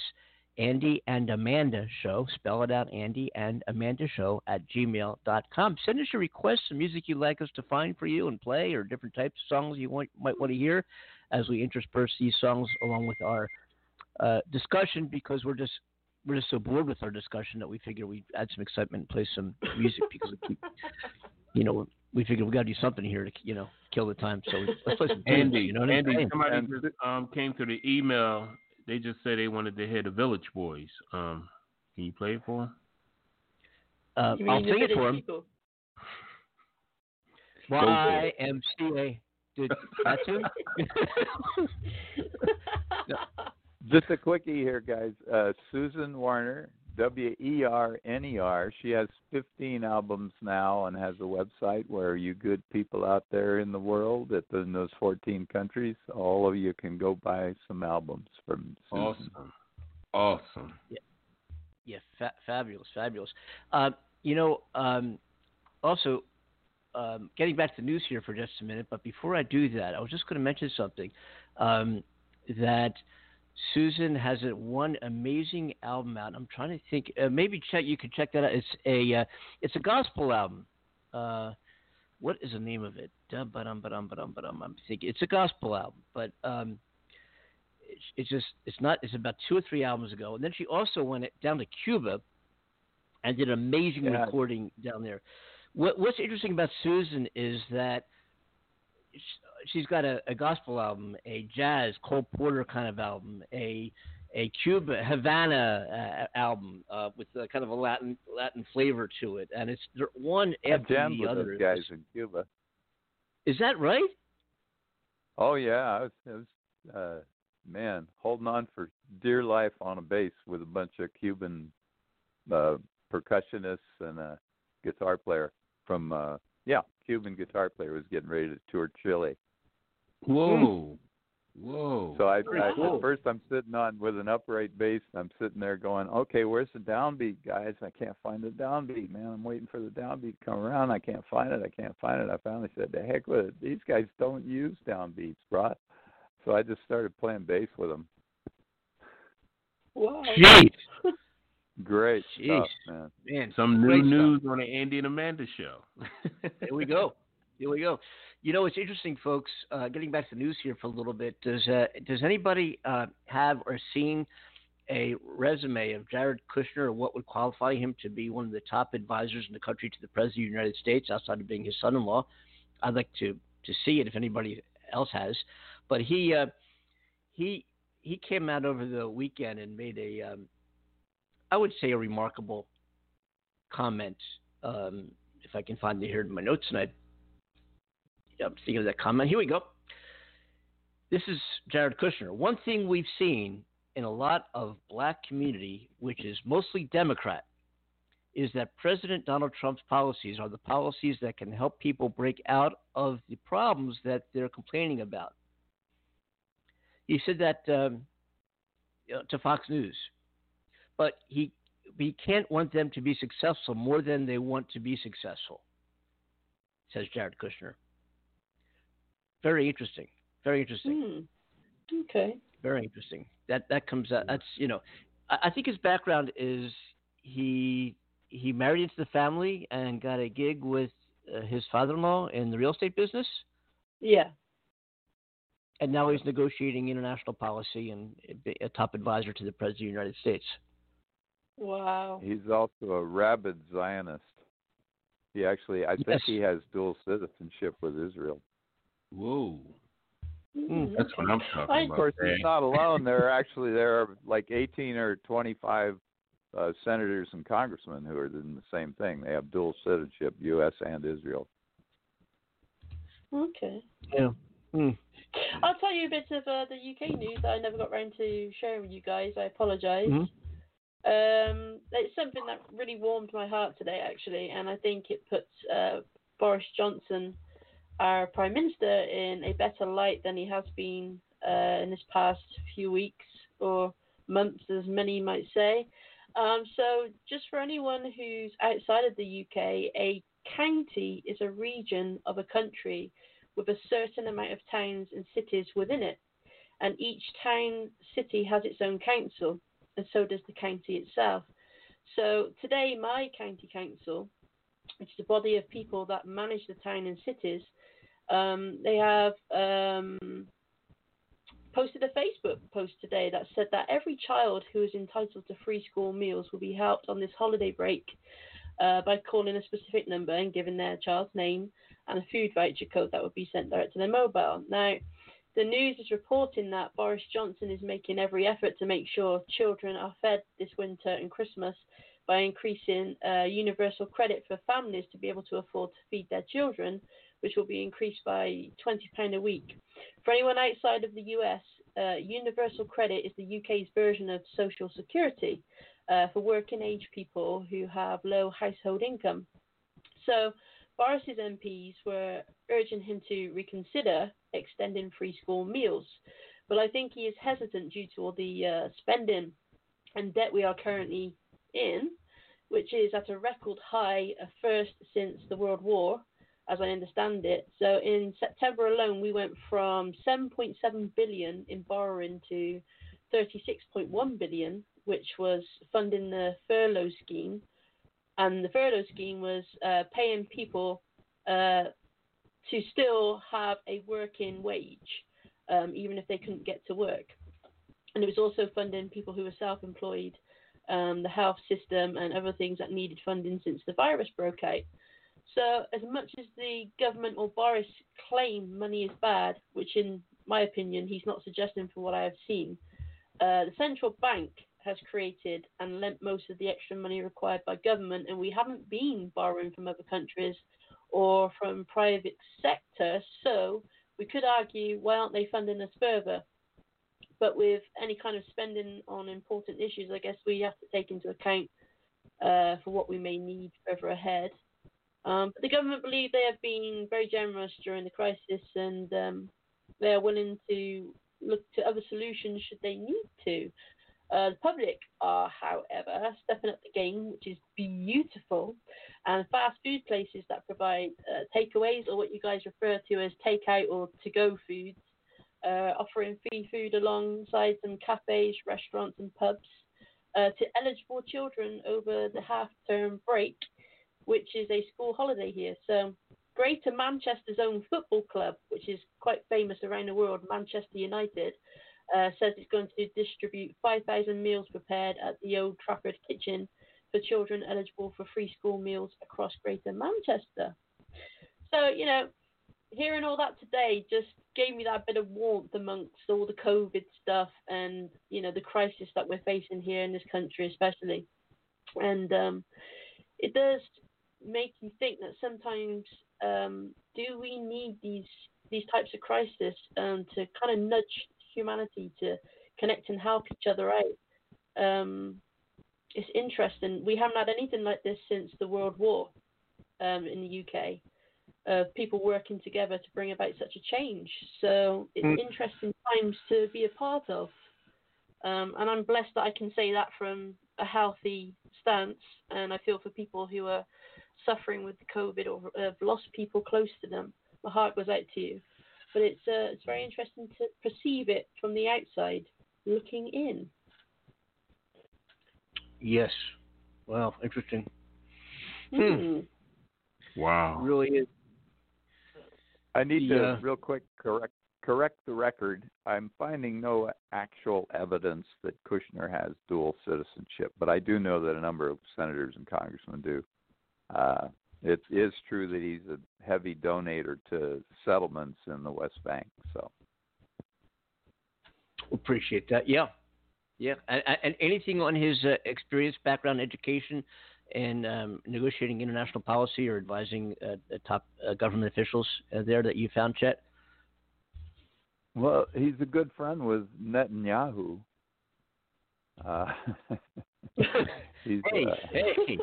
Andy and Amanda Show. Spell it out, Andy and Amanda Show at gmail dot com. Send us your requests, some music you'd like us to find for you and play, or different types of songs you want, might want to hear as we intersperse these songs along with our uh, discussion, because we're just we're just so bored with our discussion that we figure we add some excitement and play some music because we keep, you know, we figure we got to do something here to, you know, kill the time. So we, let's play some Andy, you know what Andy, I mean? Somebody and, just, um, came through the email. They just said they wanted to hear the Village Boys. Um, can you play it for them? Uh, I'll sing it for them. Y M C A. Did that too? No. Just a quickie here, guys. Uh, Susan Werner, W E R N E R. She has fifteen albums now and has a website where you good people out there in the world, at the, in those fourteen countries, all of you can go buy some albums from Susan. Awesome. Awesome. Yeah, yeah fa- fabulous, fabulous. Uh, you know, um, also, um, getting back to the news here for just a minute, but before I do that, I was just going to mention something um, that – Susan has a, one amazing album out. I'm trying to think. Uh, maybe check. You could check that out. It's a uh, it's a gospel album. Uh, what is the name of it? Ba-dum, ba-dum, ba-dum, ba-dum. I'm thinking it's a gospel album, but um, it's, it's just it's not. It's about two or three albums ago, and then she also went down to Cuba and did an amazing yeah. recording down there. What, what's interesting about Susan is that She, She's got a, a gospel album, a jazz Cole Porter kind of album, a a Cuba Havana uh, album uh, with a, kind of a Latin Latin flavor to it, and it's one after the with other. Those guys in Cuba. Is that right? Oh yeah, I was, I was uh, man holding on for dear life on a bass with a bunch of Cuban uh, percussionists and a guitar player from uh, yeah. Cuban guitar player was getting ready to tour Chile. Whoa, whoa! So I, I cool. at first I'm sitting on with an upright bass, and I'm sitting there going, "Okay, where's the downbeat, guys? I can't find the downbeat, man. I'm waiting for the downbeat to come around. I can't find it. I can't find it." I finally said, "The heck with it. These guys don't use downbeats, bro." So I just started playing bass with them. Wow! Jeez. Great Jeez. Stuff, man. man. Some new news stuff on the Andy and Amanda Show. There we go. Here we go. You know, it's interesting, folks, uh, getting back to the news here for a little bit. Does uh, does anybody uh, have or seen a resume of Jared Kushner or what would qualify him to be one of the top advisors in the country to the President of the United States outside of being his son-in-law? I'd like to, to see it if anybody else has. But he, uh, he, he came out over the weekend and made a um, – I would say a remarkable comment, um, if I can find it here in my notes tonight. I'm thinking of that comment. Here we go. This is Jared Kushner. One thing we've seen in a lot of black community, which is mostly Democrat, is that President Donald Trump's policies are the policies that can help people break out of the problems that they're complaining about. He said that um, to Fox News. But he he can't want them to be successful more than they want to be successful, says Jared Kushner. Very interesting. Very interesting. Mm. Okay. Very interesting. That that comes out. That's you know, I, I think his background is he he married into the family and got a gig with uh, his father-in-law in the real estate business. Yeah. And now he's negotiating international policy and a top advisor to the President of the United States. Wow. He's also a rabid Zionist. He actually, I yes. think he has dual citizenship with Israel. Whoa. Mm-hmm. That's what I'm talking I, about. Of course, man. He's not alone. There are actually, there are like eighteen or twenty-five uh, senators and congressmen who are doing the same thing. They have dual citizenship, U S and Israel. Okay. Yeah. Mm. I'll tell you a bit of uh, the U K news that I never got round to sharing with you guys. I apologise. Mm-hmm. Um, it's something that really warmed my heart today, actually, and I think it puts uh, Boris Johnson, our Prime Minister, in a better light than he has been uh, in this past few weeks or months, as many might say. Um, so just for anyone who's outside of the U K, a county is a region of a country with a certain amount of towns and cities within it. And each town, city has its own council, and so does the county itself. So today, my county council, which is a body of people that manage the town and cities, um, they have um, posted a Facebook post today that said that every child who is entitled to free school meals will be helped on this holiday break uh, by calling a specific number and giving their child's name and a food voucher code that would be sent direct to their mobile. Now, the news is reporting that Boris Johnson is making every effort to make sure children are fed this winter and Christmas by increasing uh, universal credit for families to be able to afford to feed their children, which will be increased by twenty pounds a week. For anyone outside of the U S, uh, universal credit is the U K's version of Social Security uh, for working age people who have low household income. So Boris's M Ps were urging him to reconsider extending free school meals, but I think he is hesitant due to all the uh, spending and debt we are currently in, which is at a record high, a first since the World War, as I understand it. So in September alone, we went from seven point seven billion in borrowing to thirty-six point one billion, which was funding the furlough scheme. And the furlough scheme was uh, paying people uh, to still have a working wage, um, even if they couldn't get to work. And it was also funding people who were self-employed, um, the health system and other things that needed funding since the virus broke out. So as much as the government or Boris claim money is bad, which in my opinion he's not suggesting from what I have seen, uh, the central bank has created and lent most of the extra money required by government, and we haven't been borrowing from other countries or from private sector, so we could argue, why aren't they funding us further? But with any kind of spending on important issues, I guess we have to take into account uh, for what we may need further ahead. Um, but the government believe they have been very generous during the crisis, and um, they are willing to look to other solutions should they need to. Uh, the public are, however, stepping up the game, which is beautiful, and fast food places that provide uh, takeaways, or what you guys refer to as takeout or to-go foods, uh, offering free food alongside some cafes, restaurants and pubs uh, to eligible children over the half-term break, which is a school holiday here. So Greater Manchester's own football club, which is quite famous around the world, Manchester United, Uh, says it's going to distribute five thousand meals prepared at the Old Trafford Kitchen for children eligible for free school meals across Greater Manchester. So, you know, hearing all that today just gave me that bit of warmth amongst all the COVID stuff and, you know, the crisis that we're facing here in this country especially. And um, it does make you think that sometimes um, do we need these, these types of crisis um, to kind of nudge humanity to connect and help each other out. Um, it's interesting. We haven't had anything like this since the World War um, in the U K, of uh, people working together to bring about such a change. So it's mm. interesting times to be a part of. Um, and I'm blessed that I can say that from a healthy stance. And I feel for people who are suffering with COVID or have lost people close to them. My heart goes out to you. But it's uh, it's very interesting to perceive it from the outside, looking in. Yes. Wow, interesting. Mm. Hmm. Wow. It really is. I need yeah. to, real quick, correct correct the record. I'm finding no actual evidence that Kushner has dual citizenship, but I do know that a number of senators and congressmen do. Uh It is true that he's a heavy donator to settlements in the West Bank. So, appreciate that. Yeah, yeah. And, and anything on his uh, experience, background, education, and um, negotiating international policy or advising uh, top uh, government officials uh, there that you found, Chet? Well, he's a good friend with Netanyahu. Uh, he's, hey, uh, hey.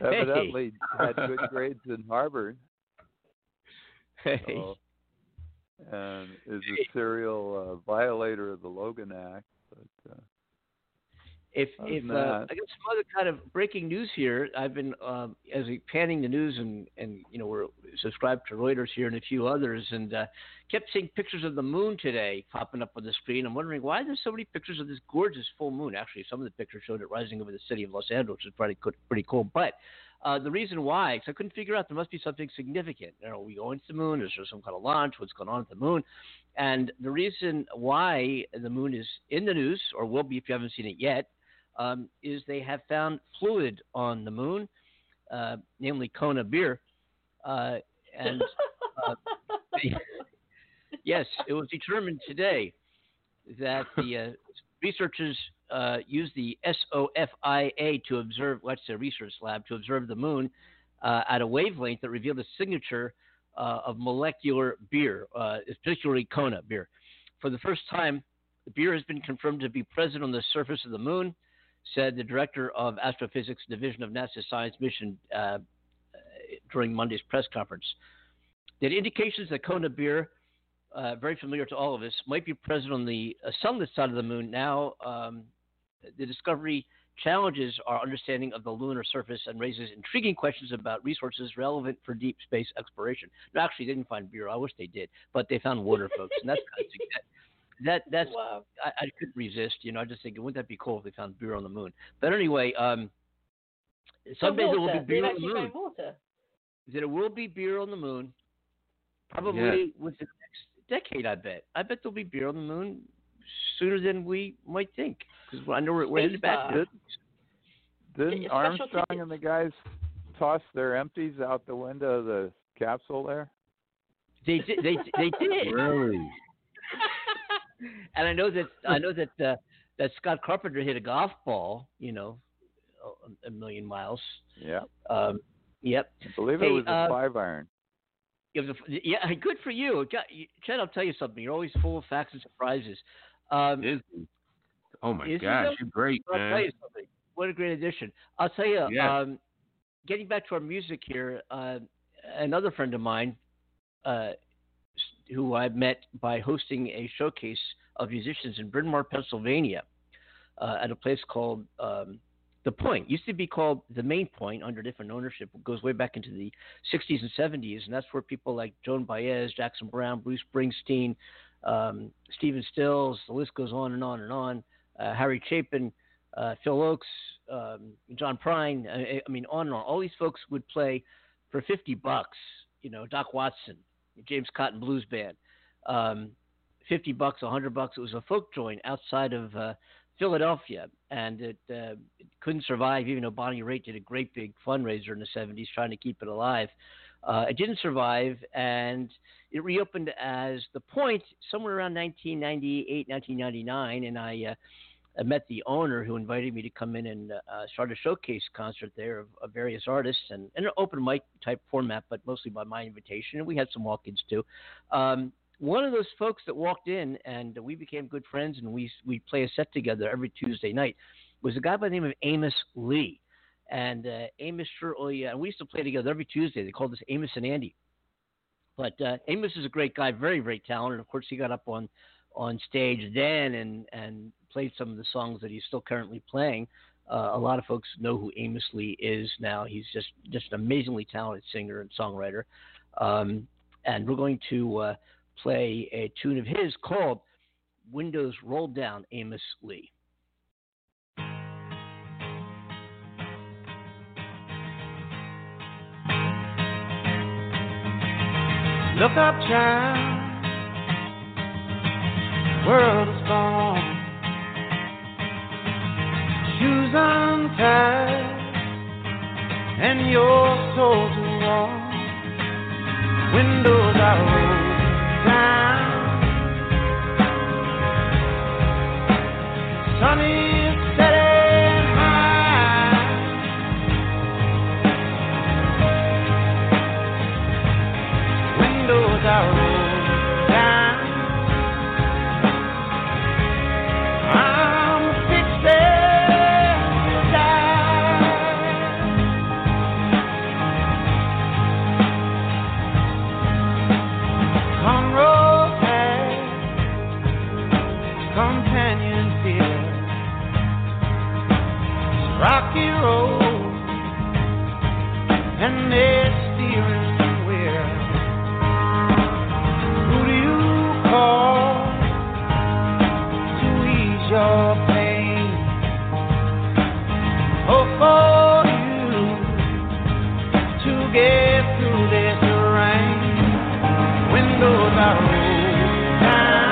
Evidently hey. had good grades in Harvard. Hey. So, and is a serial uh, violator of the Logan Act. But, uh, If, if uh, I got some other kind of breaking news here. I've been uh, as we panning the news, and, and you know we're subscribed to Reuters here and a few others, and uh, kept seeing pictures of the moon today popping up on the screen. I'm wondering why there's so many pictures of this gorgeous full moon. Actually, some of the pictures showed it rising over the city of Los Angeles, which is pretty pretty cool. But uh, the reason why, because I couldn't figure out, there must be something significant. You know, are we going to the moon? Is there some kind of launch? What's going on at the moon? And the reason why the moon is in the news, or will be if you haven't seen it yet, Um, is they have found fluid on the moon, uh, namely Kona beer. Uh, and uh, yes, it was determined today that the uh, researchers uh, used the SOFIA to observe, what's well, the research lab, to observe the moon uh, at a wavelength that revealed a signature uh, of molecular beer, uh, particularly Kona beer. For the first time, the beer has been confirmed to be present on the surface of the moon, said the director of Astrophysics Division of NASA's Science Mission uh, during Monday's press conference. That indications that Kona beer, uh, very familiar to all of us, might be present on the uh, sunlit side of the moon. Now, um, the discovery challenges our understanding of the lunar surface and raises intriguing questions about resources relevant for deep space exploration. No, actually, they didn't find beer. I wish they did, but they found water, folks, and that's kind of significant. That that's wow. I, I couldn't resist, you know. I just think, wouldn't that be cool if they found beer on the moon? But anyway, um, some days it will be beer on the moon. That it will be beer on the moon, probably yeah. within the next decade. I bet. I bet there'll be beer on the moon sooner than we might think, because I know we're, we're headed back. Did, didn't Armstrong and the guys toss their empties out the window of the capsule there? They did. They they did. Really. And I know that I know that uh, that Scott Carpenter hit a golf ball, you know, a, a million miles. Yeah. Um, yep. I believe hey, it was uh, a five iron. It was a, yeah. Good for you, Chet. I'll tell you something. You're always full of facts and surprises. Um, is, oh my is, gosh, you know, you're great, I'll man. Tell you something. What a great addition. I'll tell you. Yeah. Um, getting back to our music here, uh, another friend of mine. Uh, who I met by hosting a showcase of musicians in Bryn Mawr, Pennsylvania, uh, at a place called um, The Point. It used to be called The Main Point under different ownership. It goes way back into the sixties and seventies, and that's where people like Joan Baez, Jackson Brown, Bruce Springsteen, um, Stephen Stills, the list goes on and on and on, uh, Harry Chapin, uh, Phil Oakes, um, John Prine, I, I mean, on and on. All these folks would play for fifty bucks, you know, Doc Watson, James Cotton Blues Band, um, fifty bucks, a hundred bucks. It was a folk joint outside of uh, Philadelphia, and it, uh, it couldn't survive, even though Bonnie Raitt did a great big fundraiser in the seventies trying to keep it alive. Uh, it didn't survive, and it reopened as The Point somewhere around nineteen ninety-eight, nineteen ninety-nine, and I, uh, I met the owner, who invited me to come in and uh, start a showcase concert there of, of various artists, and, and an open mic type format, but mostly by my invitation. And we had some walk-ins too. Um, one of those folks that walked in, and we became good friends, and we we play a set together every Tuesday night, was a guy by the name of Amos Lee. And uh, Amos sure, oh yeah, and we used to play together every Tuesday. They called us Amos and Andy. But uh, Amos is a great guy, very, very talented. Of course, he got up on on stage then and and played some of the songs that he's still currently playing. Uh, a lot of folks know who Amos Lee is now. He's just, just an amazingly talented singer and songwriter. Um, and we're going to uh, play a tune of his called Windows Roll Down, Amos Lee. Look up, child. World is gone. Shoes untied and your soul to warm. Windows are rolled down. Sun is setting high. Windows are rolled. Come roll. and they're stealing somewhere. Who do you call to ease your pain? Oh, for you to get through this rain. Windows are rolled down.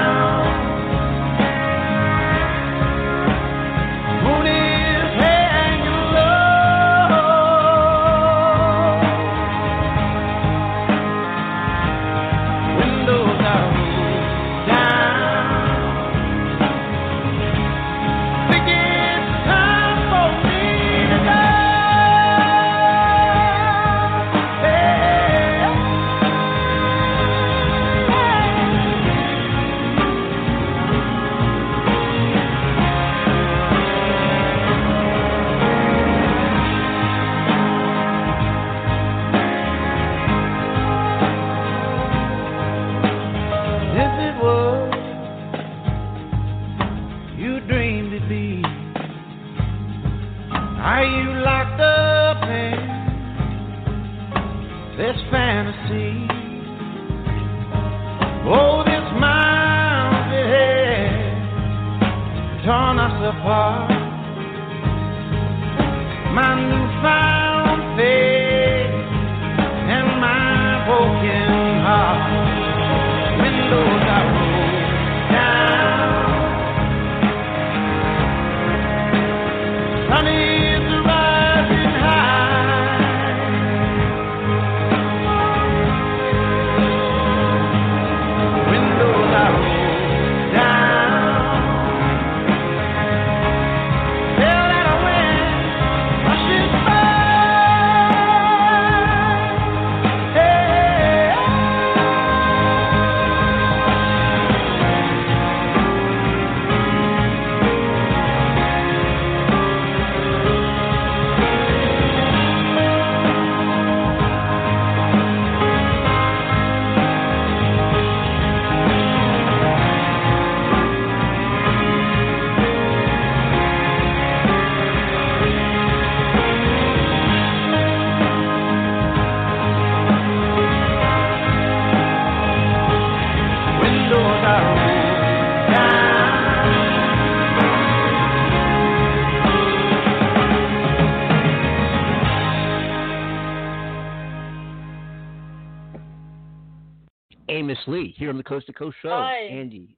Amos Lee here on the Coast to Coast Show. Hi. Andy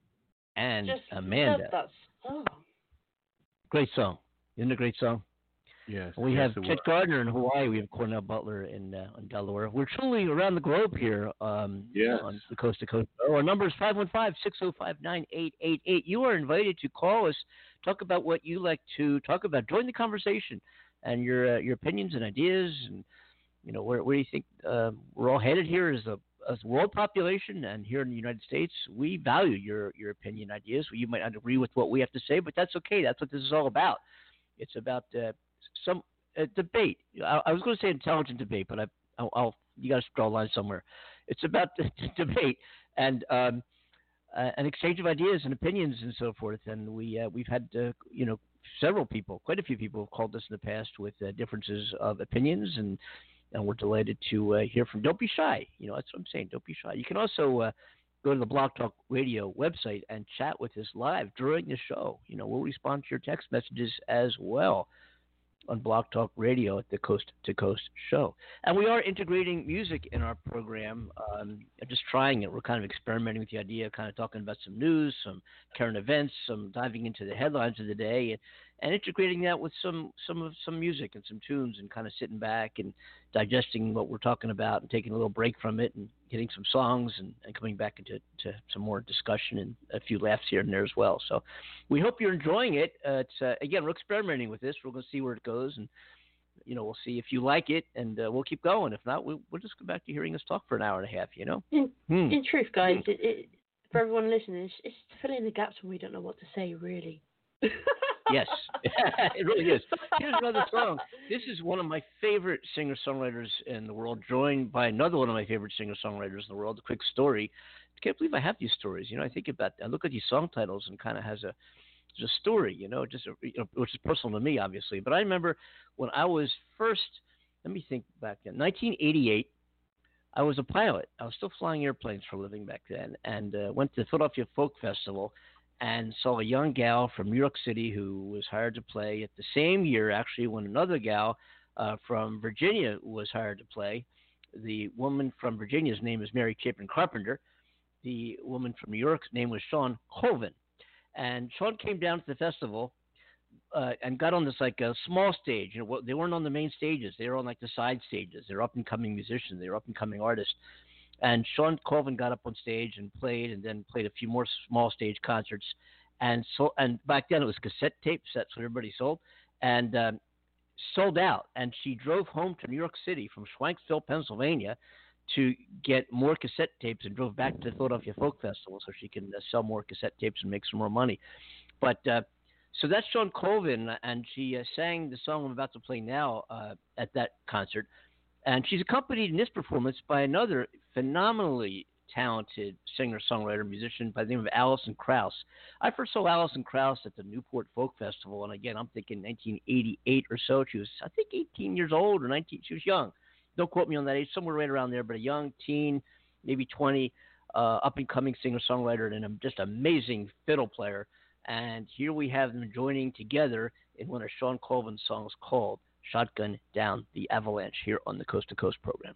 and just Amanda. That song. Great song, isn't it? A great song. Yes. We yes, have Chet Gardner in Hawaii. We have Cornell Butler in, uh, in Delaware. We're truly around the globe here. Um, yes. On the Coast to Coast. Our number is five one five, six oh five, nine eight eight eight. You are invited to call us. Talk about what you like to talk about. Join the conversation and your uh, your opinions and ideas, and you know where where do you think uh, we're all headed here as a As world population, and here in the United States, we value your, your opinion, ideas. You might not agree with what we have to say, but that's okay. That's what this is all about. It's about uh, some uh, debate. I, I was going to say intelligent debate, but I, I'll, I'll you got to draw a line somewhere. It's about the, the debate and um, uh, an exchange of ideas and opinions and so forth. And we uh, we've had uh, you know several people, quite a few people, have called us in the past with uh, differences of opinions and. And we're delighted to uh, hear from. Don't be shy. You know, that's what I'm saying. Don't be shy. You can also uh, go to the Blog Talk Radio website and chat with us live during the show. You know, we'll respond to your text messages as well on Blog Talk Radio at the Coast to Coast Show. And we are integrating music in our program. Um, I'm just trying it. We're kind of experimenting with the idea, kind of talking about some news, some current events, some diving into the headlines of the day, and, and integrating that with some some of some music and some tunes, and kind of sitting back and digesting what we're talking about and taking a little break from it and getting some songs and, and coming back into to some more discussion and a few laughs here and there as well. So we hope you're enjoying it. Uh, it's, uh, again, we're experimenting with this. We're going to see where it goes, and you know, we'll see if you like it, and uh, we'll keep going. If not, we, we'll just go back to hearing us talk for an hour and a half, you know? In, hmm. in truth, guys, hmm. it, it, for everyone listening, it's, it's filling the gaps when we don't know what to say, really. Yes, it really is. Here's another song. This is one of my favorite singer-songwriters in the world, joined by another one of my favorite singer-songwriters in the world. A quick story. I can't believe I have these stories. You know, I think about, I look at these song titles and kind of has a, just a story, you know, just a, you know, which is personal to me, obviously. But I remember when I was first, let me think back in nineteen eighty-eight, I was a pilot. I was still flying airplanes for a living back then, and uh, went to the Philadelphia Folk Festival and saw a young gal from New York City who was hired to play at the same year, actually, when another gal uh, from Virginia was hired to play. The woman from Virginia's name is Mary Chapin Carpenter. The woman from New York's name was Shawn Colvin. And Shawn came down to the festival uh, and got on this like a small stage. You know, they weren't on the main stages. They were on like the side stages. They're up-and-coming musicians. They're up-and-coming artists. And Shawn Colvin got up on stage and played, and then played a few more small stage concerts. And so, and back then it was cassette tapes. That's what everybody sold. And um, sold out. And she drove home to New York City from Schwanksville, Pennsylvania, to get more cassette tapes, and drove back to the Philadelphia Folk Festival so she can uh, sell more cassette tapes and make some more money. But uh, so that's Shawn Colvin, and she uh, sang the song I'm about to play now uh, at that concert. And she's accompanied in this performance by another phenomenally talented singer-songwriter musician by the name of Alison Krauss. I first saw Alison Krauss at the Newport Folk Festival, and again, I'm thinking nineteen eighty-eight or so. She was, I think, eighteen years old or nineteen. She was young. Don't quote me on that age, somewhere right around there, but a young teen, maybe twenty, uh, up-and-coming singer-songwriter, and a just amazing fiddle player. And here we have them joining together in one of Shawn Colvin's songs called Shotgun Down the Avalanche, here on the Coast to Coast program.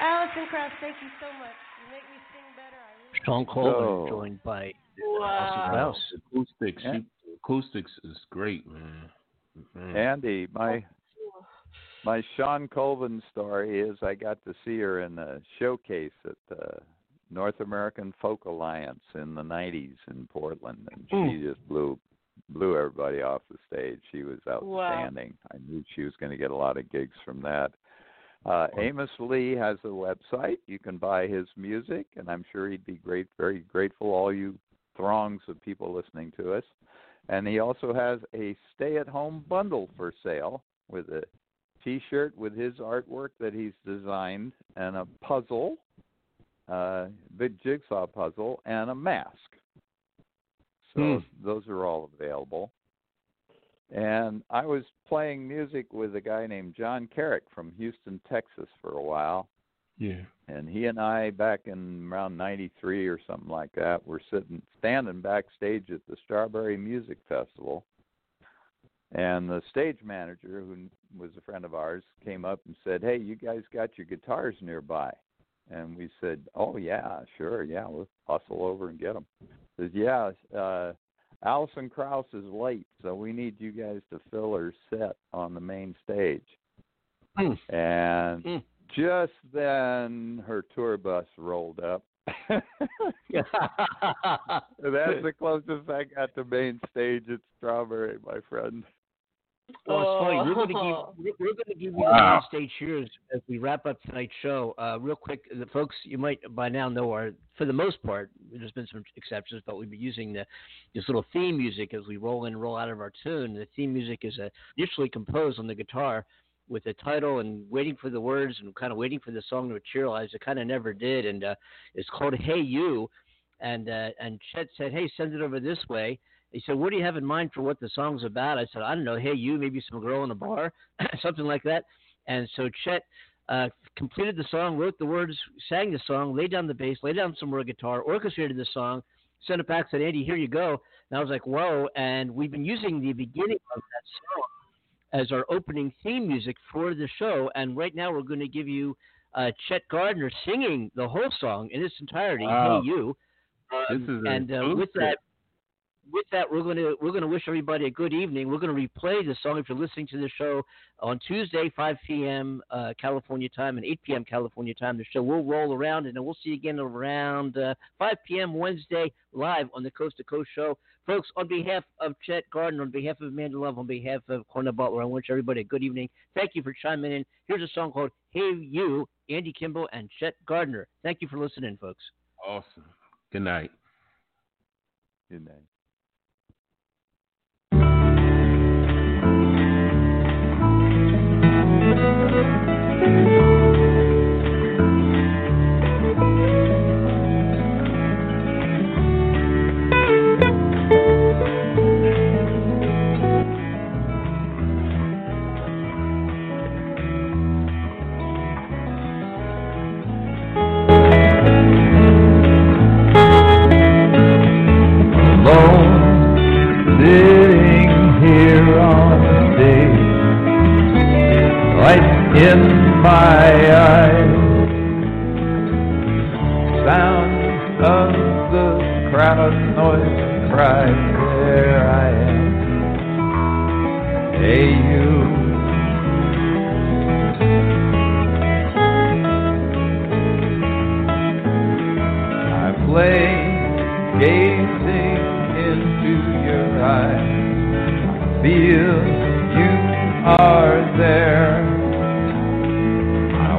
Alison Krauss, thank you so much. You make me sing better. I really Shawn Colvin, joined by Alison Krauss. Acoustics, yeah. Acoustics is great, man. Mm-hmm. Andy, my my Shawn Colvin story is I got to see her in a showcase at the North American Folk Alliance in the nineties in Portland, and she mm. just blew blew everybody off the stage. She was outstanding. Wow. I knew she was going to get a lot of gigs from that. Uh, Amos Lee has a website. You can buy his music, and I'm sure he'd be great, very grateful, all you throngs of people listening to us. And he also has a stay-at-home bundle for sale with a T-shirt with his artwork that he's designed and a puzzle, a big jigsaw puzzle, and a mask. So mm. those are all available. And I was playing music with a guy named John Carrick from Houston, Texas for a while. Yeah. And he and I, back in around ninety-three or something like that, were sitting, standing backstage at the Strawberry Music Festival. And the stage manager, who was a friend of ours, came up and said, "Hey, you guys got your guitars nearby?" And we said, "Oh, yeah, sure, yeah, we'll hustle over and get them." He said, "Yeah, uh, Alison Krauss is late, so we need you guys to fill her set on the main stage." Mm. And mm. just then, her tour bus rolled up. That's the closest I got to main stage at Strawberry, my friend. Well, it's funny. We're going to give, we're going to give you wow. the main stage here as we wrap up tonight's show. Uh, real quick, the folks you might by now know are, for the most part, there's been some exceptions, but we've been using the, this little theme music as we roll in and roll out of our tune. The theme music is uh, initially composed on the guitar with the title and waiting for the words and kind of waiting for the song to materialize. It kind of never did, and uh, it's called "Hey You." And uh, and Chet said, "Hey, send it over this way." He said, "What do you have in mind for what the song's about?" I said, "I don't know. Hey, you, maybe some girl in a bar," something like that. And so Chet uh, completed the song, wrote the words, sang the song, laid down the bass, laid down some more guitar, orchestrated the song, sent it back, said, "Andy, here you go." And I was like, whoa. And we've been using the beginning of that song as our opening theme music for the show. And right now we're going to give you uh, Chet Gardner singing the whole song in its entirety, wow. Hey, You. Um, this is and uh, with that. With that, we're going to we're going to wish everybody a good evening. We're going to replay the song if you're listening to the show on Tuesday, five p.m. Uh, California time and eight p.m. California time. The show will roll around, and then we'll see you again around uh, five p.m. Wednesday live on the Coast to Coast Show. Folks, on behalf of Chet Gardner, on behalf of Amanda Love, on behalf of Cornell Butler, I wish everybody a good evening. Thank you for chiming in. Here's a song called "Hey You," Andy Kimball and Chet Gardner. Thank you for listening, folks. Awesome. Good night. Good night. In my eyes, sound of the crowd noise, cry, there I am. Hey, you. I play, gazing into your eyes. I feel you are there.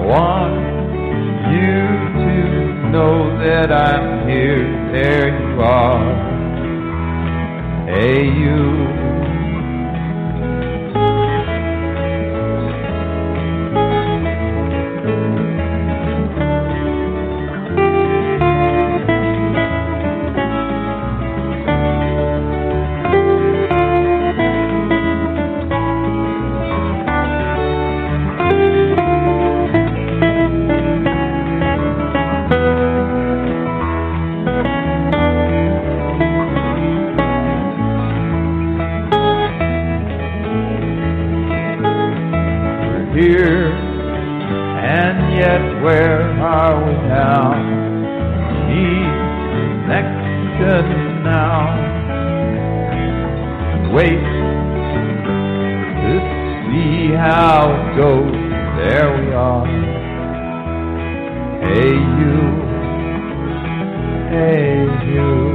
Want you to know that I'm here, there you are, hey you. and yet where are we now? Need connection now. Wait to see how it goes. There we are. Hey you, hey you.